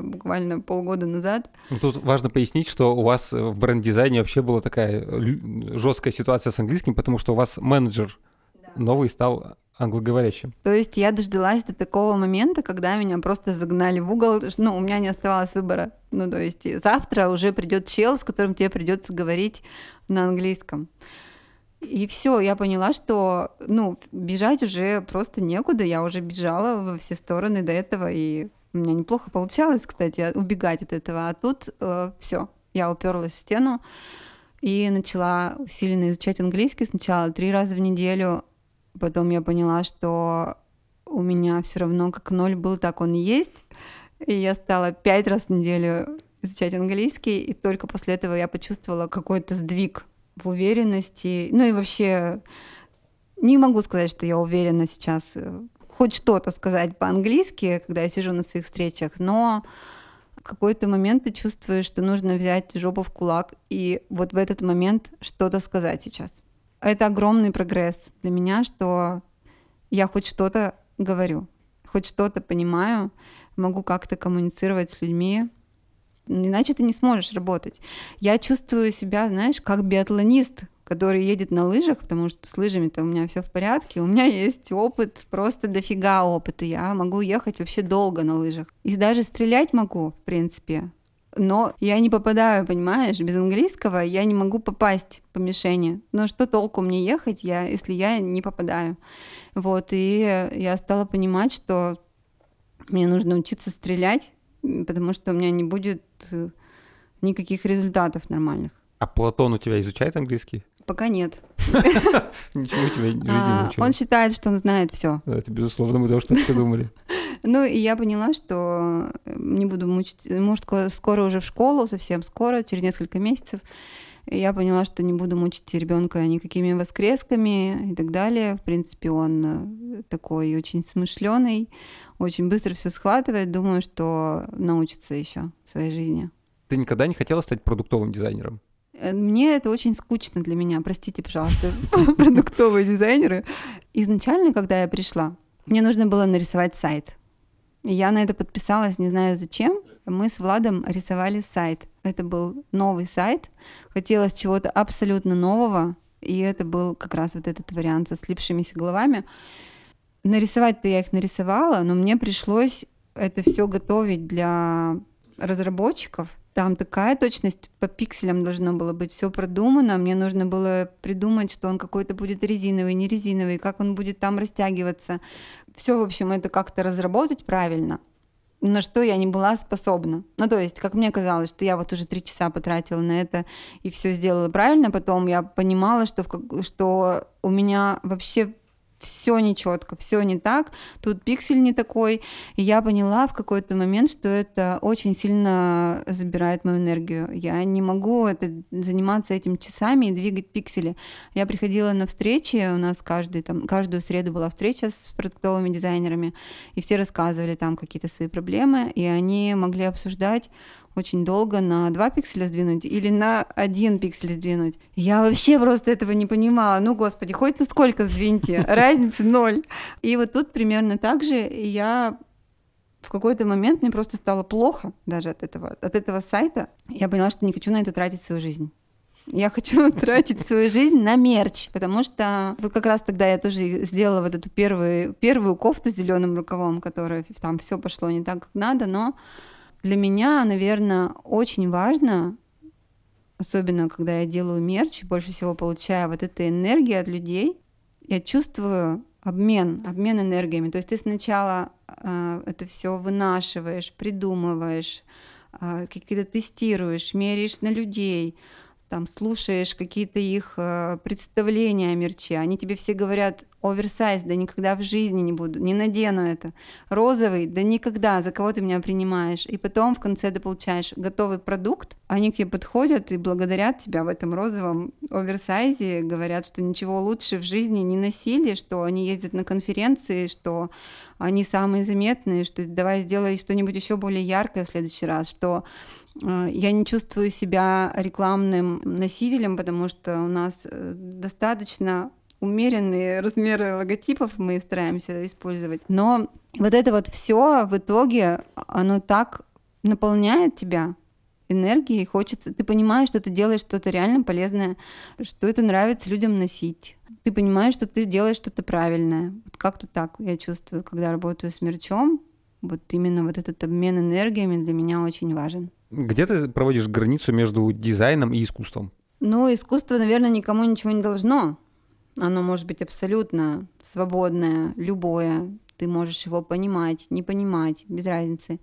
буквально полгода назад. Тут важно пояснить, что у вас в бренд-дизайне вообще была такая жесткая ситуация с английским, потому что у вас менеджер новый стал англоговорящим. То есть я дождалась до такого момента, когда меня просто загнали в угол, ну, у меня не оставалось выбора. Ну, то есть завтра уже придет чел, с которым тебе придется говорить на английском. И все, я поняла, что, ну, бежать уже просто некуда, я уже бежала во все стороны до этого, и у меня неплохо получалось, кстати, убегать от этого. А тут все, я уперлась в стену и начала усиленно изучать английский. Сначала 3 раза в неделю. Потом я поняла, что у меня все равно как ноль был, так он и есть. И я стала 5 раз в неделю изучать английский, и только после этого я почувствовала какой-то сдвиг в уверенности. Ну и вообще не могу сказать, что я уверена сейчас хоть что-то сказать по-английски, когда я сижу на своих встречах, но в какой-то момент ты чувствуешь, что нужно взять жопу в кулак и вот в этот момент что-то сказать сейчас. Это огромный прогресс для меня, что я хоть что-то говорю, хоть что-то понимаю, могу как-то коммуницировать с людьми, иначе ты не сможешь работать. Я чувствую себя, знаешь, как биатлонист, который едет на лыжах, потому что с лыжами-то у меня все в порядке, у меня есть опыт, просто дофига опыта, я могу ехать вообще долго на лыжах. И даже стрелять могу, в принципе, но я не попадаю, понимаешь, без английского я не могу попасть по мишени. Но что толку мне ехать, если я не попадаю? Вот, и я стала понимать, что мне нужно учиться стрелять, потому что у меня не будет никаких результатов нормальных. А Платон у тебя изучает английский? Пока нет. Ничего тебя жизни не учил. Он считает, что он знает все. Это безусловно, мы тоже так все думали. Ну, и я поняла, что не буду мучить... Может, скоро уже в школу, совсем скоро, через несколько месяцев. Я поняла, что не буду мучить ребенка никакими воскресками и так далее. В принципе, он такой очень смышленый, очень быстро все схватывает. Думаю, что научится еще в своей жизни. Ты никогда не хотела стать продуктовым дизайнером? Мне это очень скучно для меня. Простите, пожалуйста, продуктовые дизайнеры. Изначально, когда я пришла, мне нужно было нарисовать сайт. Я на это подписалась, не знаю зачем. Мы с Владом рисовали сайт. Это был новый сайт. Хотелось чего-то абсолютно нового. И это был как раз вот этот вариант со слипшимися головами. Нарисовать-то я их нарисовала, но мне пришлось это все готовить для разработчиков. Там такая точность, по пикселям должно было быть все продумано. Мне нужно было придумать, что он какой-то будет резиновый, не резиновый, как он будет там растягиваться. Все, в общем, это как-то разработать правильно, на что я не была способна. Ну, то есть, как мне казалось, что я вот уже 3 часа потратила на это и все сделала правильно. Потом я понимала, что у меня вообще все нечетко, все не так, тут пиксель не такой. И я поняла в какой-то момент, что это очень сильно забирает мою энергию. Я не могу заниматься этим часами и двигать пиксели. Я приходила на встречи, у нас каждую среду была встреча с продуктовыми дизайнерами, и все рассказывали там какие-то свои проблемы, и они могли обсуждать очень долго, на 2 пикселя сдвинуть или на 1 пиксель сдвинуть. Я вообще просто этого не понимала. Ну, господи, хоть на сколько сдвиньте? Разницы 0. И вот тут примерно так же я в какой-то момент, мне просто стало плохо даже от этого сайта. Я поняла, что не хочу на это тратить свою жизнь. Я хочу тратить свою жизнь на мерч, потому что вот как раз тогда я тоже сделала вот эту первую кофту с зеленым рукавом, которая там все пошло не так, как надо, но для меня, наверное, очень важно, особенно когда я делаю мерч, больше всего получаю вот этой энергии от людей, я чувствую Обмен энергиями. То есть ты сначала это все вынашиваешь, придумываешь, какие-то тестируешь, меряешь на людей, там, слушаешь какие-то их представления о мерче. Они тебе все говорят: оверсайз, да никогда в жизни не буду, не надену это. Розовый, да никогда, за кого ты меня принимаешь? И потом в конце ты получаешь готовый продукт, они к тебе подходят и благодарят тебя в этом розовом оверсайзе, говорят, что ничего лучше в жизни не носили, что они ездят на конференции, что они самые заметные, что давай сделай что-нибудь еще более яркое в следующий раз, что я не чувствую себя рекламным носителем, потому что у нас достаточно умеренные размеры логотипов мы стараемся использовать. Но вот это вот все в итоге, оно так наполняет тебя энергией, хочется. Ты понимаешь, что ты делаешь что-то реально полезное, что это нравится людям носить. Ты понимаешь, что ты делаешь что-то правильное. Вот как-то так я чувствую, когда работаю с мерчом. Вот именно вот этот обмен энергиями для меня очень важен. Где ты проводишь границу между дизайном и искусством? Ну, искусство, наверное, никому ничего не должно. Оно может быть абсолютно свободное, любое. Ты можешь его понимать, не понимать, без разницы.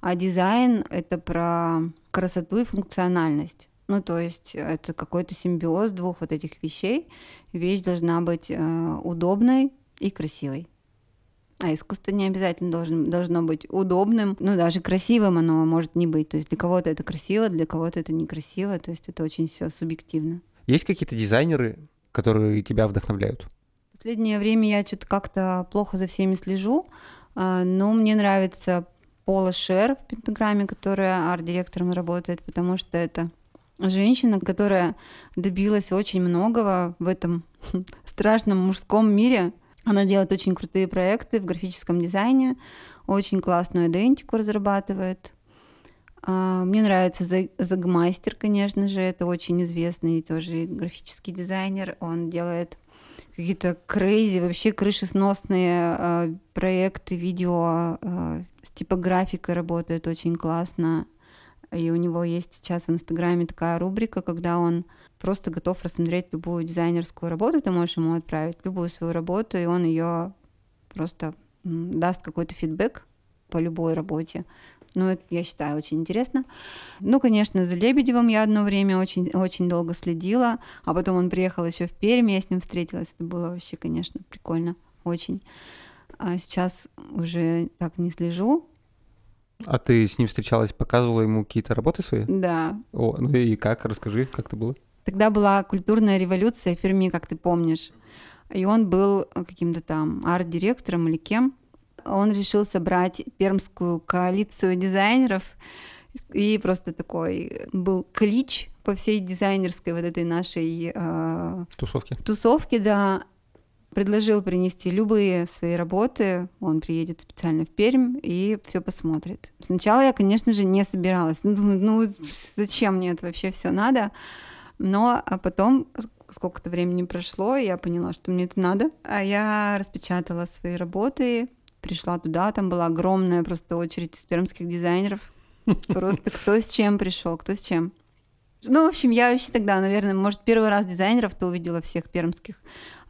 А дизайн — это про красоту и функциональность. Ну, то есть это какой-то симбиоз двух вот этих вещей. Вещь должна быть удобной и красивой. А искусство не обязательно должно быть удобным, ну, даже красивым оно может не быть. То есть для кого-то это красиво, для кого-то это некрасиво. То есть это очень все субъективно. Есть какие-то дизайнеры, которые тебя вдохновляют? В последнее время я что-то как-то плохо за всеми слежу, но мне нравится Пола Шер в Пентаграме, которая арт-директором работает, потому что это женщина, которая добилась очень многого в этом страшном мужском мире. Она делает очень крутые проекты в графическом дизайне, очень классную идентику разрабатывает. Мне нравится Загмайстер, конечно же, это очень известный тоже графический дизайнер. Он делает какие-то крейзи, вообще крышесносные проекты, видео, с типографикой работает очень классно. И у него есть сейчас в Инстаграме такая рубрика, когда он просто готов рассмотреть любую дизайнерскую работу, ты можешь ему отправить любую свою работу, и он ее просто даст какой-то фидбэк по любой работе. Ну, это, я считаю, очень интересно. Ну, конечно, за Лебедевым я одно время очень долго следила, а потом он приехал еще в Пермь, я с ним встретилась, это было вообще, конечно, прикольно, очень. А сейчас уже так не слежу. А ты с ним встречалась, показывала ему какие-то работы свои? Да. О, ну и как? Расскажи, как это было? Тогда была культурная революция в Перми, как ты помнишь. И он был каким-то там арт-директором или кем. Он решил собрать пермскую коалицию дизайнеров. И просто такой был клич по всей дизайнерской вот этой нашей... Тусовке, да. Предложил принести любые свои работы, он приедет специально в Пермь и все посмотрит. Сначала я, конечно же, не собиралась. Думаю, зачем мне это вообще все надо? Но потом, сколько-то времени прошло, я поняла, что мне это надо. А я распечатала свои работы, пришла туда, там была огромная просто очередь из пермских дизайнеров. Просто кто с чем пришел, кто с чем. Ну, в общем, я вообще тогда, наверное, может, первый раз дизайнеров-то увидела всех пермских.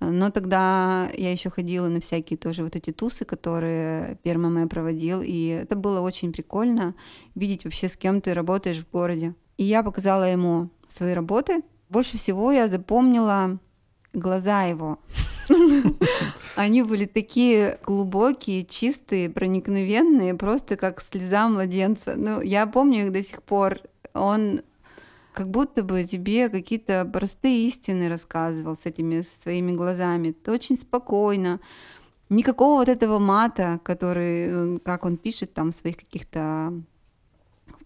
Но тогда я еще ходила на всякие тоже вот эти тусы, которые Перма моя проводил. И это было очень прикольно видеть вообще, с кем ты работаешь в городе. И я показала ему свои работы. Больше всего я запомнила глаза его. Они были такие глубокие, чистые, проникновенные, просто как слеза младенца. Ну, я помню их до сих пор. Он... как будто бы тебе какие-то простые истины рассказывал с этими своими глазами. Ты очень спокойно. Никакого вот этого мата, который, как он пишет там в своих каких-то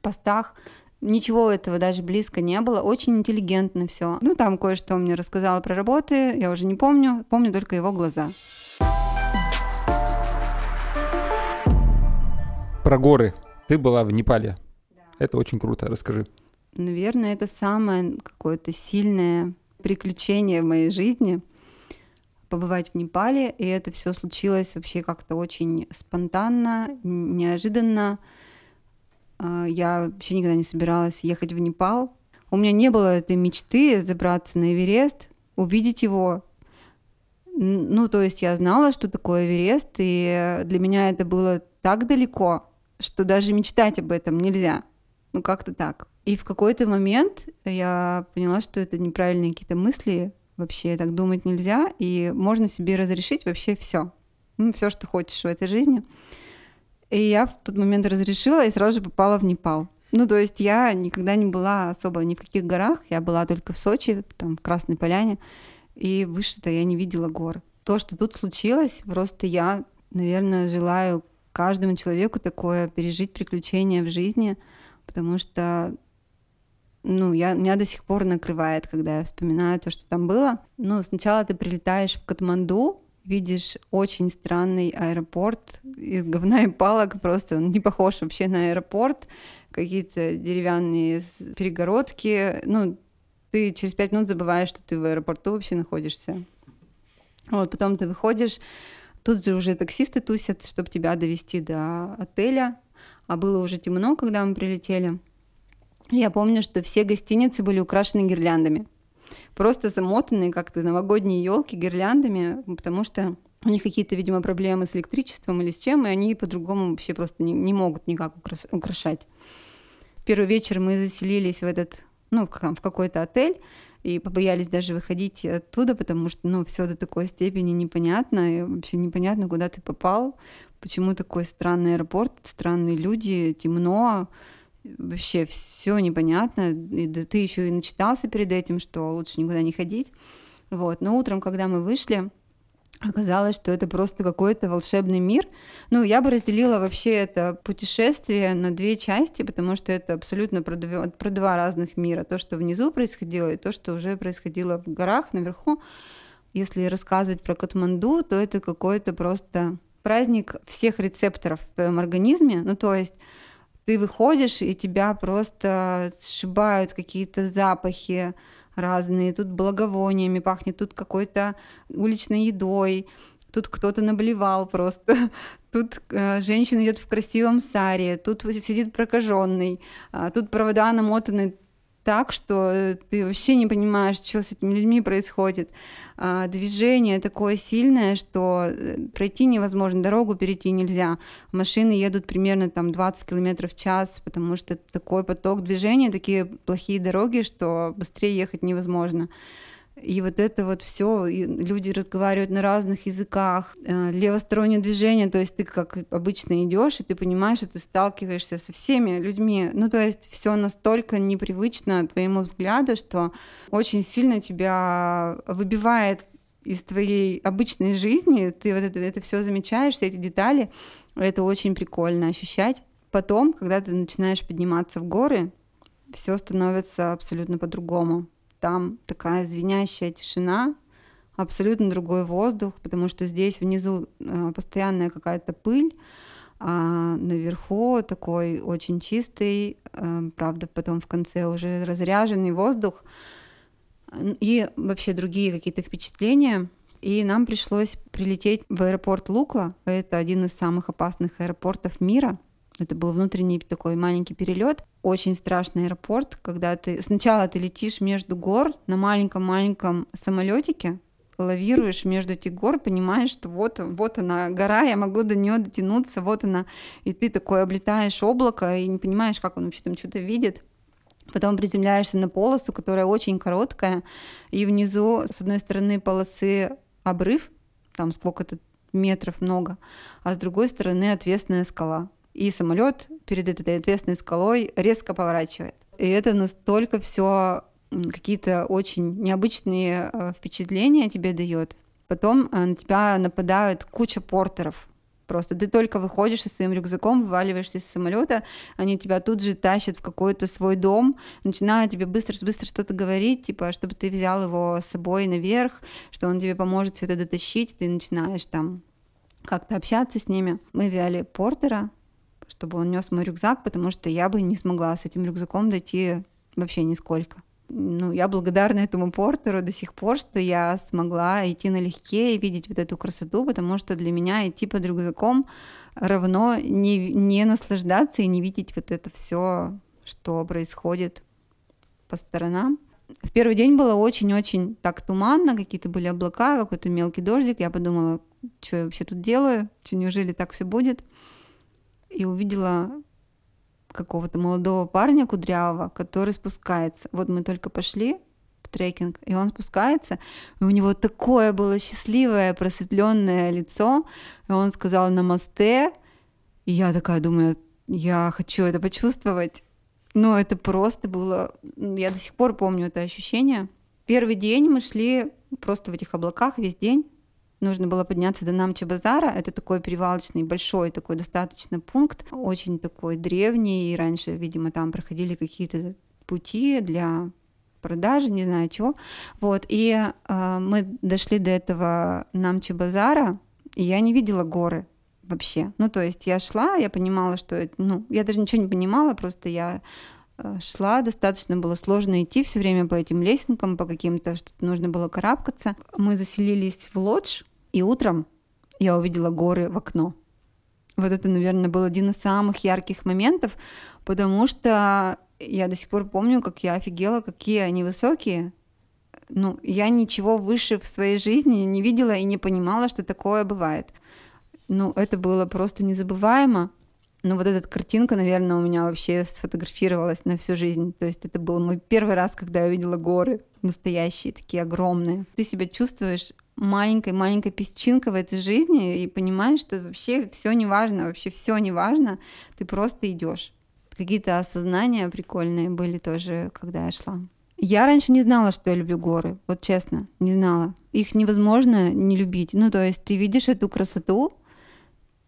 постах, ничего этого даже близко не было. Очень интеллигентно все. Ну, там кое-что он мне рассказал про работы, я уже не помню. Помню только его глаза. Про горы. Ты была в Непале. Да. Это очень круто. Расскажи. Наверное, это самое какое-то сильное приключение в моей жизни — побывать в Непале. И это все случилось вообще как-то очень спонтанно, неожиданно. Я вообще никогда не собиралась ехать в Непал. У меня не было этой мечты забраться на Эверест, увидеть его. Ну, то есть я знала, что такое Эверест, и для меня это было так далеко, что даже мечтать об этом нельзя. Ну, как-то так. И в какой-то момент я поняла, что это неправильные какие-то мысли, вообще так думать нельзя, и можно себе разрешить вообще все, ну, все, что хочешь в этой жизни. И я в тот момент разрешила и сразу же попала в Непал. Ну, то есть я никогда не была особо ни в каких горах, я была только в Сочи, там, в Красной Поляне, и выше-то я не видела гор. То, что тут случилось, просто я, наверное, желаю каждому человеку такое пережить приключение в жизни, потому что, ну, меня до сих пор накрывает, когда я вспоминаю то, что там было. Ну, сначала ты прилетаешь в Катманду, видишь очень странный аэропорт из говна и палок, просто он не похож вообще на аэропорт, какие-то деревянные перегородки, ну, ты через 5 минут забываешь, что ты в аэропорту вообще находишься. Вот, потом ты выходишь, тут же уже таксисты тусят, чтобы тебя довести до отеля, а было уже темно, когда мы прилетели. Я помню, что все гостиницы были украшены гирляндами. Просто замотанные как-то новогодние елки гирляндами, потому что у них какие-то, видимо, проблемы с электричеством или с чем, и они по-другому вообще просто не могут никак украшать. В первый вечер мы заселились в этот, ну, в какой-то отель, и побоялись даже выходить оттуда, потому что, ну, все до такой степени непонятно, и вообще непонятно, куда ты попал, почему такой странный аэропорт, странные люди, темно. Вообще все непонятно, и ты еще и начитался перед этим, что лучше никуда не ходить. Вот. Но утром, когда мы вышли, оказалось, что это просто какой-то волшебный мир. Ну, я бы разделила вообще это путешествие на 2 части, потому что это абсолютно про 2 разных мира. То, что внизу происходило, и то, что уже происходило в горах наверху. Если рассказывать про Катманду, то это какой-то просто праздник всех рецепторов в твоем организме. Ну, то есть ты выходишь, и тебя просто сшибают какие-то запахи разные. Тут благовониями пахнет, тут какой-то уличной едой, тут кто-то наблевал просто, тут женщина идет в красивом саре, тут сидит прокаженный, тут провода намотаны так, что ты вообще не понимаешь, что с этими людьми происходит. Движение такое сильное, что пройти невозможно, дорогу перейти нельзя. Машины едут примерно там 20 км в час, потому что такой поток движения, такие плохие дороги, что быстрее ехать невозможно. И вот это вот все, люди разговаривают на разных языках, левостороннее движение, то есть ты как обычно идешь, и ты понимаешь, что ты сталкиваешься со всеми людьми. Ну, то есть все настолько непривычно твоему взгляду, что очень сильно тебя выбивает из твоей обычной жизни. Ты вот это все замечаешь, все эти детали. Это очень прикольно ощущать. Потом, когда ты начинаешь подниматься в горы, все становится абсолютно по-другому. Там такая звенящая тишина, абсолютно другой воздух, потому что здесь внизу постоянная какая-то пыль, а наверху такой очень чистый, правда, потом в конце уже разряженный воздух и вообще другие какие-то впечатления. И нам пришлось прилететь в аэропорт Лукла, это один из самых опасных аэропортов мира. Это был внутренний такой маленький перелет. Очень страшный аэропорт, когда ты сначала ты летишь между гор на маленьком-маленьком самолетике, лавируешь между этих гор, понимаешь, что вот она гора, я могу до нее дотянуться, вот она. И ты такой облетаешь облако и не понимаешь, как он вообще там что-то видит. Потом приземляешься на полосу, которая очень короткая, и внизу с одной стороны полосы обрыв, там сколько-то метров много, а с другой стороны отвесная скала. И самолет перед этой отвесной скалой резко поворачивает. И это настолько все какие-то очень необычные впечатления тебе дает. Потом на тебя нападают куча портеров. Просто ты только выходишь со своим рюкзаком, вываливаешься из самолета, они тебя тут же тащат в какой-то свой дом, начинают тебе быстро-быстро что-то говорить, типа, чтобы ты взял его с собой наверх, что он тебе поможет все это дотащить, ты начинаешь там как-то общаться с ними. Мы взяли портера, чтобы он нес мой рюкзак, потому что я бы не смогла с этим рюкзаком дойти вообще нисколько. Ну, я благодарна этому портеру до сих пор, что я смогла идти налегке и видеть вот эту красоту, потому что для меня идти под рюкзаком равно не наслаждаться и не видеть вот это все, что происходит по сторонам. В первый день было очень-очень так туманно, какие-то были облака, какой-то мелкий дождик. Я подумала, что я вообще тут делаю, что неужели так все будет? И увидела какого-то молодого парня кудрявого, который спускается. Вот мы только пошли в трекинг, и он спускается, и у него такое было счастливое, просветленное лицо, и он сказал «намасте», и я такая думаю, я хочу это почувствовать. Но это просто было... Я до сих пор помню это ощущение. Первый день мы шли просто в этих облаках весь день. Нужно было подняться до Намче-Базара. Это такой перевалочный, большой такой достаточно пункт. Очень такой древний. И раньше, видимо, там проходили какие-то пути для продажи, не знаю чего. Вот. И мы дошли до этого Намче-Базара, и я не видела горы вообще. Ну, то есть я шла, я понимала, что... это, ну, я даже ничего не понимала, просто я шла, достаточно было сложно идти все время по этим лесенкам, по каким-то, что-то нужно было карабкаться. Мы заселились в лодж, и утром я увидела горы в окно. Вот это, наверное, был один из самых ярких моментов, потому что я до сих пор помню, как я офигела, какие они высокие. Ну, я ничего выше в своей жизни не видела и не понимала, что такое бывает. Ну, это было просто незабываемо. Ну, вот эта картинка, наверное, у меня вообще сфотографировалась на всю жизнь. То есть это был мой первый раз, когда я увидела горы настоящие, такие огромные. Ты себя чувствуешь маленькой-маленькой песчинкой в этой жизни и понимаешь, что вообще все не важно, ты просто идешь. Какие-то осознания прикольные были тоже, когда я шла. Я раньше не знала, что я люблю горы, вот честно, не знала. Их невозможно не любить. Ну, то есть ты видишь эту красоту,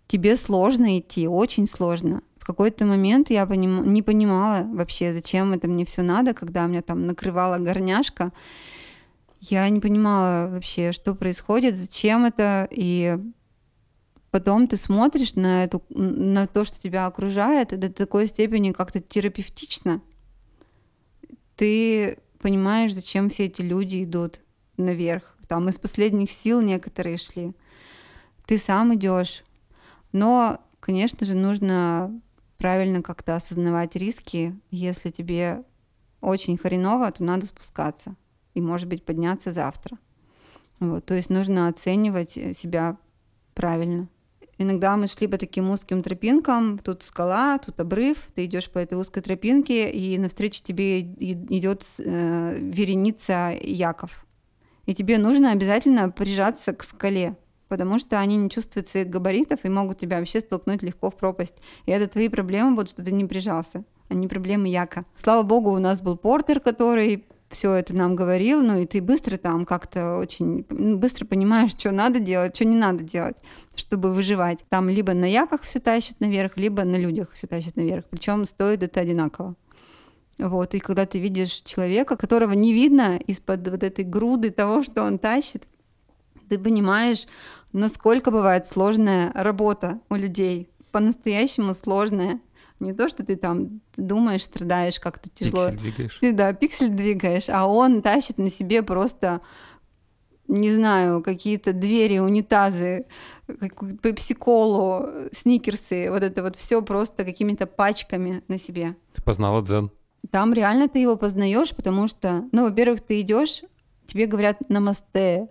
тебе сложно идти, очень сложно. В какой-то момент я не понимала вообще, зачем это мне все надо, когда меня там накрывала горняшка. Я не понимала вообще, что происходит, зачем это, и потом ты смотришь на то, что тебя окружает, до такой степени как-то терапевтично. Ты понимаешь, зачем все эти люди идут наверх. Там из последних сил некоторые шли. Ты сам идешь. Но, конечно же, нужно правильно как-то осознавать риски. Если тебе очень хреново, то надо спускаться. И, может быть, подняться завтра. Вот. То есть нужно оценивать себя правильно. Иногда мы шли по таким узким тропинкам, тут скала, тут обрыв, ты идешь по этой узкой тропинке, и навстречу тебе идет вереница яков. И тебе нужно обязательно прижаться к скале, потому что они не чувствуют своих габаритов и могут тебя вообще столкнуть легко в пропасть. И это твои проблемы, вот что ты не прижался, а не проблемы яка. Слава богу, у нас был портер, который все это нам говорил, ну и ты быстро там как-то очень быстро понимаешь, что надо делать, что не надо делать, чтобы выживать. Там либо на яках все тащат наверх, либо на людях все тащат наверх. Причем стоит это одинаково. Вот, и когда ты видишь человека, которого не видно из-под вот этой груды того, что он тащит, ты понимаешь, насколько бывает сложная работа у людей, по-настоящему сложная. Не то, что ты там думаешь, страдаешь, как-то тяжело. Пиксель двигаешь. Ты, да, пиксель двигаешь, а он тащит на себе просто, не знаю, какие-то двери, унитазы, пепси-колу, сникерсы, вот это вот все просто какими-то пачками на себе. Ты познала дзен. Там реально ты его познаешь, потому что, ну, во-первых, ты идешь, тебе говорят «намасте»,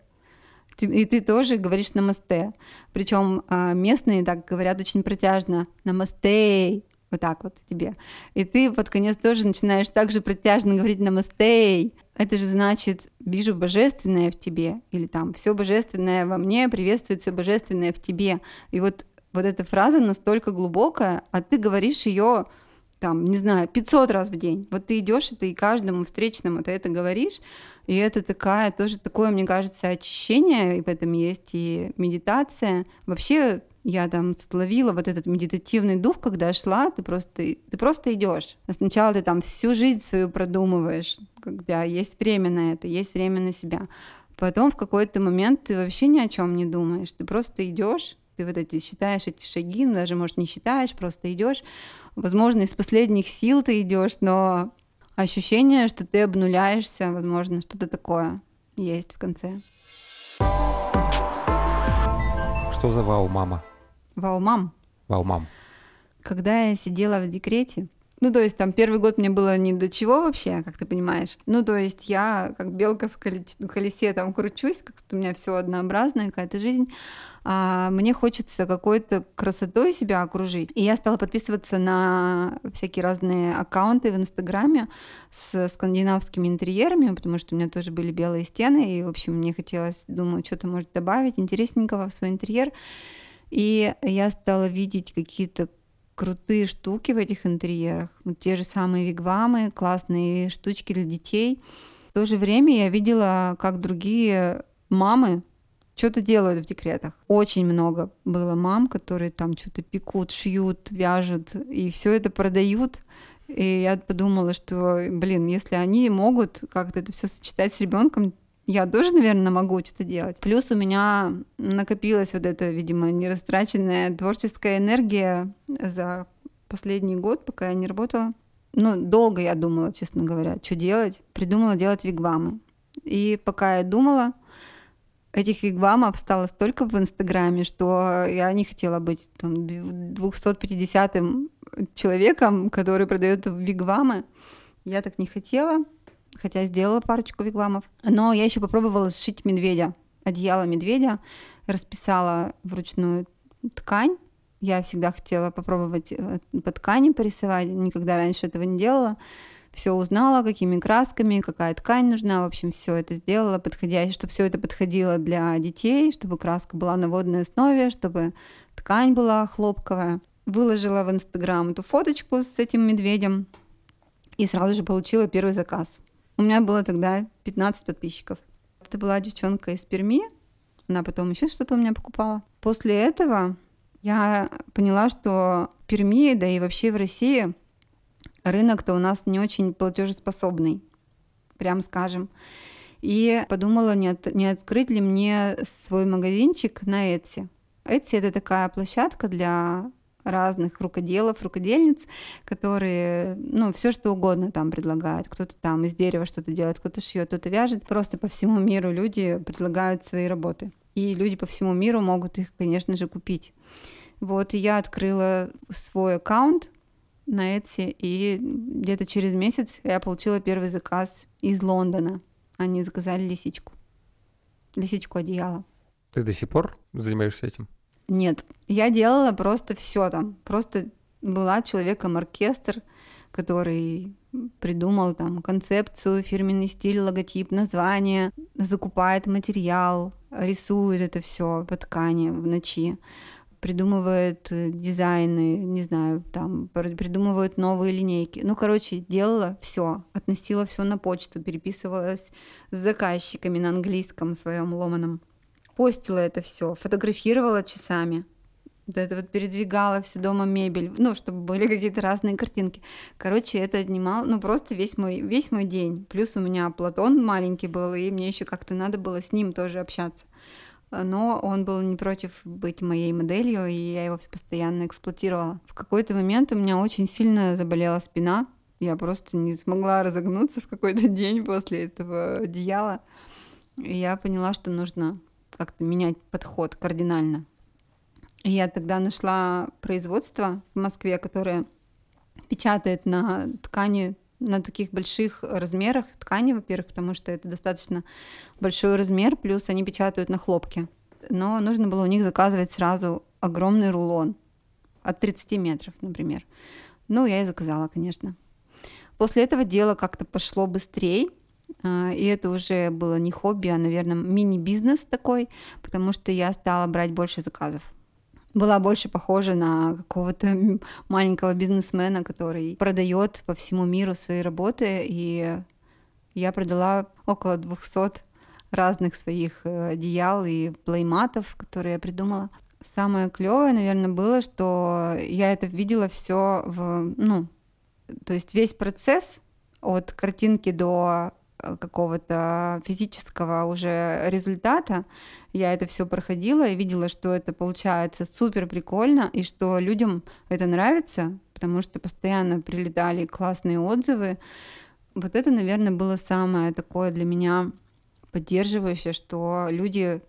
и ты тоже говоришь «намасте». Причем местные так говорят очень протяжно «намасте». Вот так вот тебе. И ты под конец тоже начинаешь так же протяжно говорить «намасте». Это же значит «вижу божественное в тебе» или там «все божественное во мне приветствует все божественное в тебе». И вот эта фраза настолько глубокая, а ты говоришь ее там, не знаю, 500 раз в день. Вот ты идешь, и ты каждому встречному ты это говоришь, и это такое, мне кажется, очищение, и в этом есть и медитация. Вообще я там словила вот этот медитативный дух, когда шла, ты просто идешь. А сначала ты там всю жизнь свою продумываешь, когда есть время на это, есть время на себя. Потом в какой-то момент ты вообще ни о чем не думаешь, ты просто идешь. Ты вот эти считаешь эти шаги, даже, может, не считаешь, просто идешь. Возможно, из последних сил ты идешь, но ощущение, что ты обнуляешься, возможно, что-то такое есть в конце. Что за вау-мама? Вау-мам? Вау-мам. Когда я сидела в декрете, Ну, то есть, там, первый год мне было ни до чего вообще, как ты понимаешь. Ну, то есть, я как белка в колесе там кручусь, как-то у меня все однообразная какая-то жизнь. А мне хочется какой-то красотой себя окружить. И я стала подписываться на всякие разные аккаунты в Инстаграме с скандинавскими интерьерами, потому что у меня тоже были белые стены, и, в общем, мне хотелось, думаю, что-то, может, добавить интересненького в свой интерьер. И я стала видеть какие-то крутые штуки в этих интерьерах. Вот те же самые вигвамы, классные штучки для детей. В то же время я видела, как другие мамы что-то делают в декретах. Очень много было мам, которые там что-то пекут, шьют, вяжут, и все это продают. И я подумала, что, блин, если они могут как-то это все сочетать с ребенком, я тоже, наверное, могу что-то делать. Плюс у меня накопилась вот эта, видимо, нерастраченная творческая энергия за последний год, пока я не работала. Ну, долго я думала, честно говоря, что делать. Придумала делать вигвамы. И пока я думала, этих вигвамов стало столько в Инстаграме, что я не хотела быть там 250-м человеком, который продает вигвамы. Я так не хотела. Хотя сделала парочку вигвамов. Но я еще попробовала сшить медведя, одеяло медведя, расписала вручную ткань. Я всегда хотела попробовать по ткани порисовать, никогда раньше этого не делала. Все узнала, какими красками, какая ткань нужна, в общем, все это сделала подходяще, чтобы все это подходило для детей, чтобы краска была на водной основе, чтобы ткань была хлопковая. Выложила в Инстаграм эту фоточку с этим медведем и сразу же получила первый заказ. У меня было тогда 15 подписчиков. Это была девчонка из Перми. Она потом еще что-то у меня покупала. После этого я поняла, что в Перми, да и вообще в России, рынок-то у нас не очень платежеспособный, прям скажем. И подумала, не открыть ли мне свой магазинчик на Etsy. Etsy — это такая площадка для разных рукоделов, рукодельниц, которые, ну, все что угодно там предлагают. Кто-то там из дерева что-то делает, кто-то шьет, кто-то вяжет. Просто по всему миру люди предлагают свои работы. И люди по всему миру могут их, конечно же, купить. Вот, и я открыла свой аккаунт на Etsy, и где-то через месяц я получила первый заказ из Лондона. Они заказали лисичку. Лисичку одеяла. Ты до сих пор занимаешься этим? Нет, я делала просто все там. Просто была человеком-оркестр, который придумал там концепцию, фирменный стиль, логотип, название, закупает материал, рисует это все по ткани в ночи, придумывает дизайны, не знаю, там придумывает новые линейки. Ну, короче, делала все, относила все на почту, переписывалась с заказчиками на английском своем ломаном. Постила это все, фотографировала часами. Да, это вот передвигала всю дома мебель, ну, чтобы были какие-то разные картинки. Короче, это отнимало, ну, просто весь мой день. Плюс у меня Платон маленький был, и мне еще как-то надо было с ним тоже общаться. Но он был не против быть моей моделью, и я его постоянно эксплуатировала. В какой-то момент у меня очень сильно заболела спина. Я просто не смогла разогнуться в какой-то день после этого одеяла. И я поняла, что нужно как-то менять подход кардинально. И я тогда нашла производство в Москве, которое печатает на ткани, на таких больших размерах ткани, во-первых, потому что это достаточно большой размер, плюс они печатают на хлопке. Но нужно было у них заказывать сразу огромный рулон от 30 метров, например. Ну, я и заказала, конечно. После этого дело как-то пошло быстрее, и это уже было не хобби, а, наверное, мини-бизнес такой, потому что я стала брать больше заказов. Была больше похожа на какого-то маленького бизнесмена, который продает по всему миру свои работы, и я продала около 200 разных своих одеял и плейматов, которые я придумала. Самое клевое, наверное, было, что я это видела все в, ну, то есть весь процесс от картинки до какого-то физического уже результата. Я это все проходила и видела, что это получается супер прикольно, и что людям это нравится, потому что постоянно прилетали классные отзывы. Вот это, наверное, было самое такое для меня поддерживающее, что люди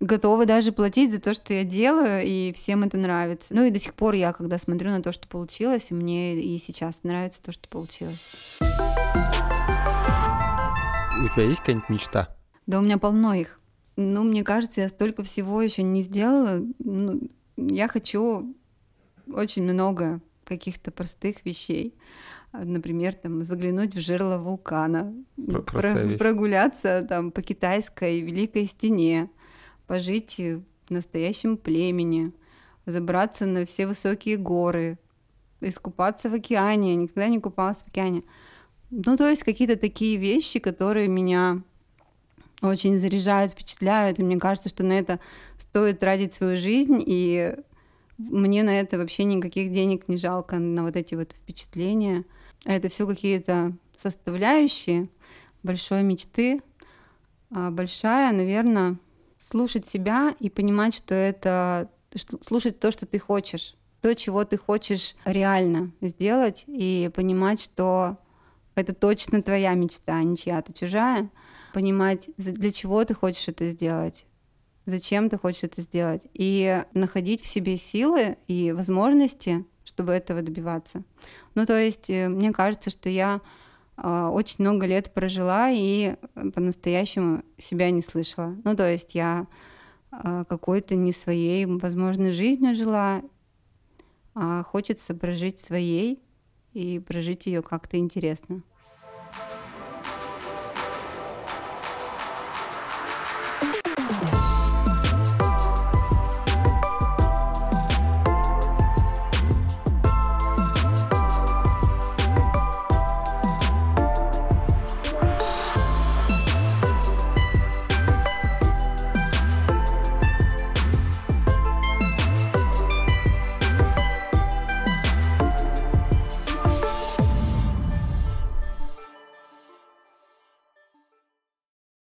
готова даже платить за то, что я делаю, и всем это нравится. Ну и до сих пор я, когда смотрю на то, что получилось, мне и сейчас нравится то, что получилось. У тебя есть какая-нибудь мечта? Да у меня полно их. Ну, мне кажется, я столько всего еще не сделала. Ну, я хочу очень много каких-то простых вещей. Например, там, заглянуть в жерло вулкана, прогуляться там, по китайской Великой Стене, пожить в настоящем племени, забраться на все высокие горы, искупаться в океане. Я никогда не купалась в океане. Ну, то есть какие-то такие вещи, которые меня очень заряжают, впечатляют, и мне кажется, что на это стоит тратить свою жизнь, и мне на это вообще никаких денег не жалко, на вот эти вот впечатления. Это все какие-то составляющие большой мечты. А большая, наверное, слушать себя и понимать, что это... Слушать то, что ты хочешь, то, чего ты хочешь реально сделать, и понимать, что это точно твоя мечта, а не чья-то чужая. Понимать, для чего ты хочешь это сделать, зачем ты хочешь это сделать, и находить в себе силы и возможности, чтобы этого добиваться. Ну, то есть, мне кажется, что я очень много лет прожила и по-настоящему себя не слышала. Ну, то есть, я какой-то не своей, возможно, жизнью жила, а хочется прожить своей и прожить ее как-то интересно.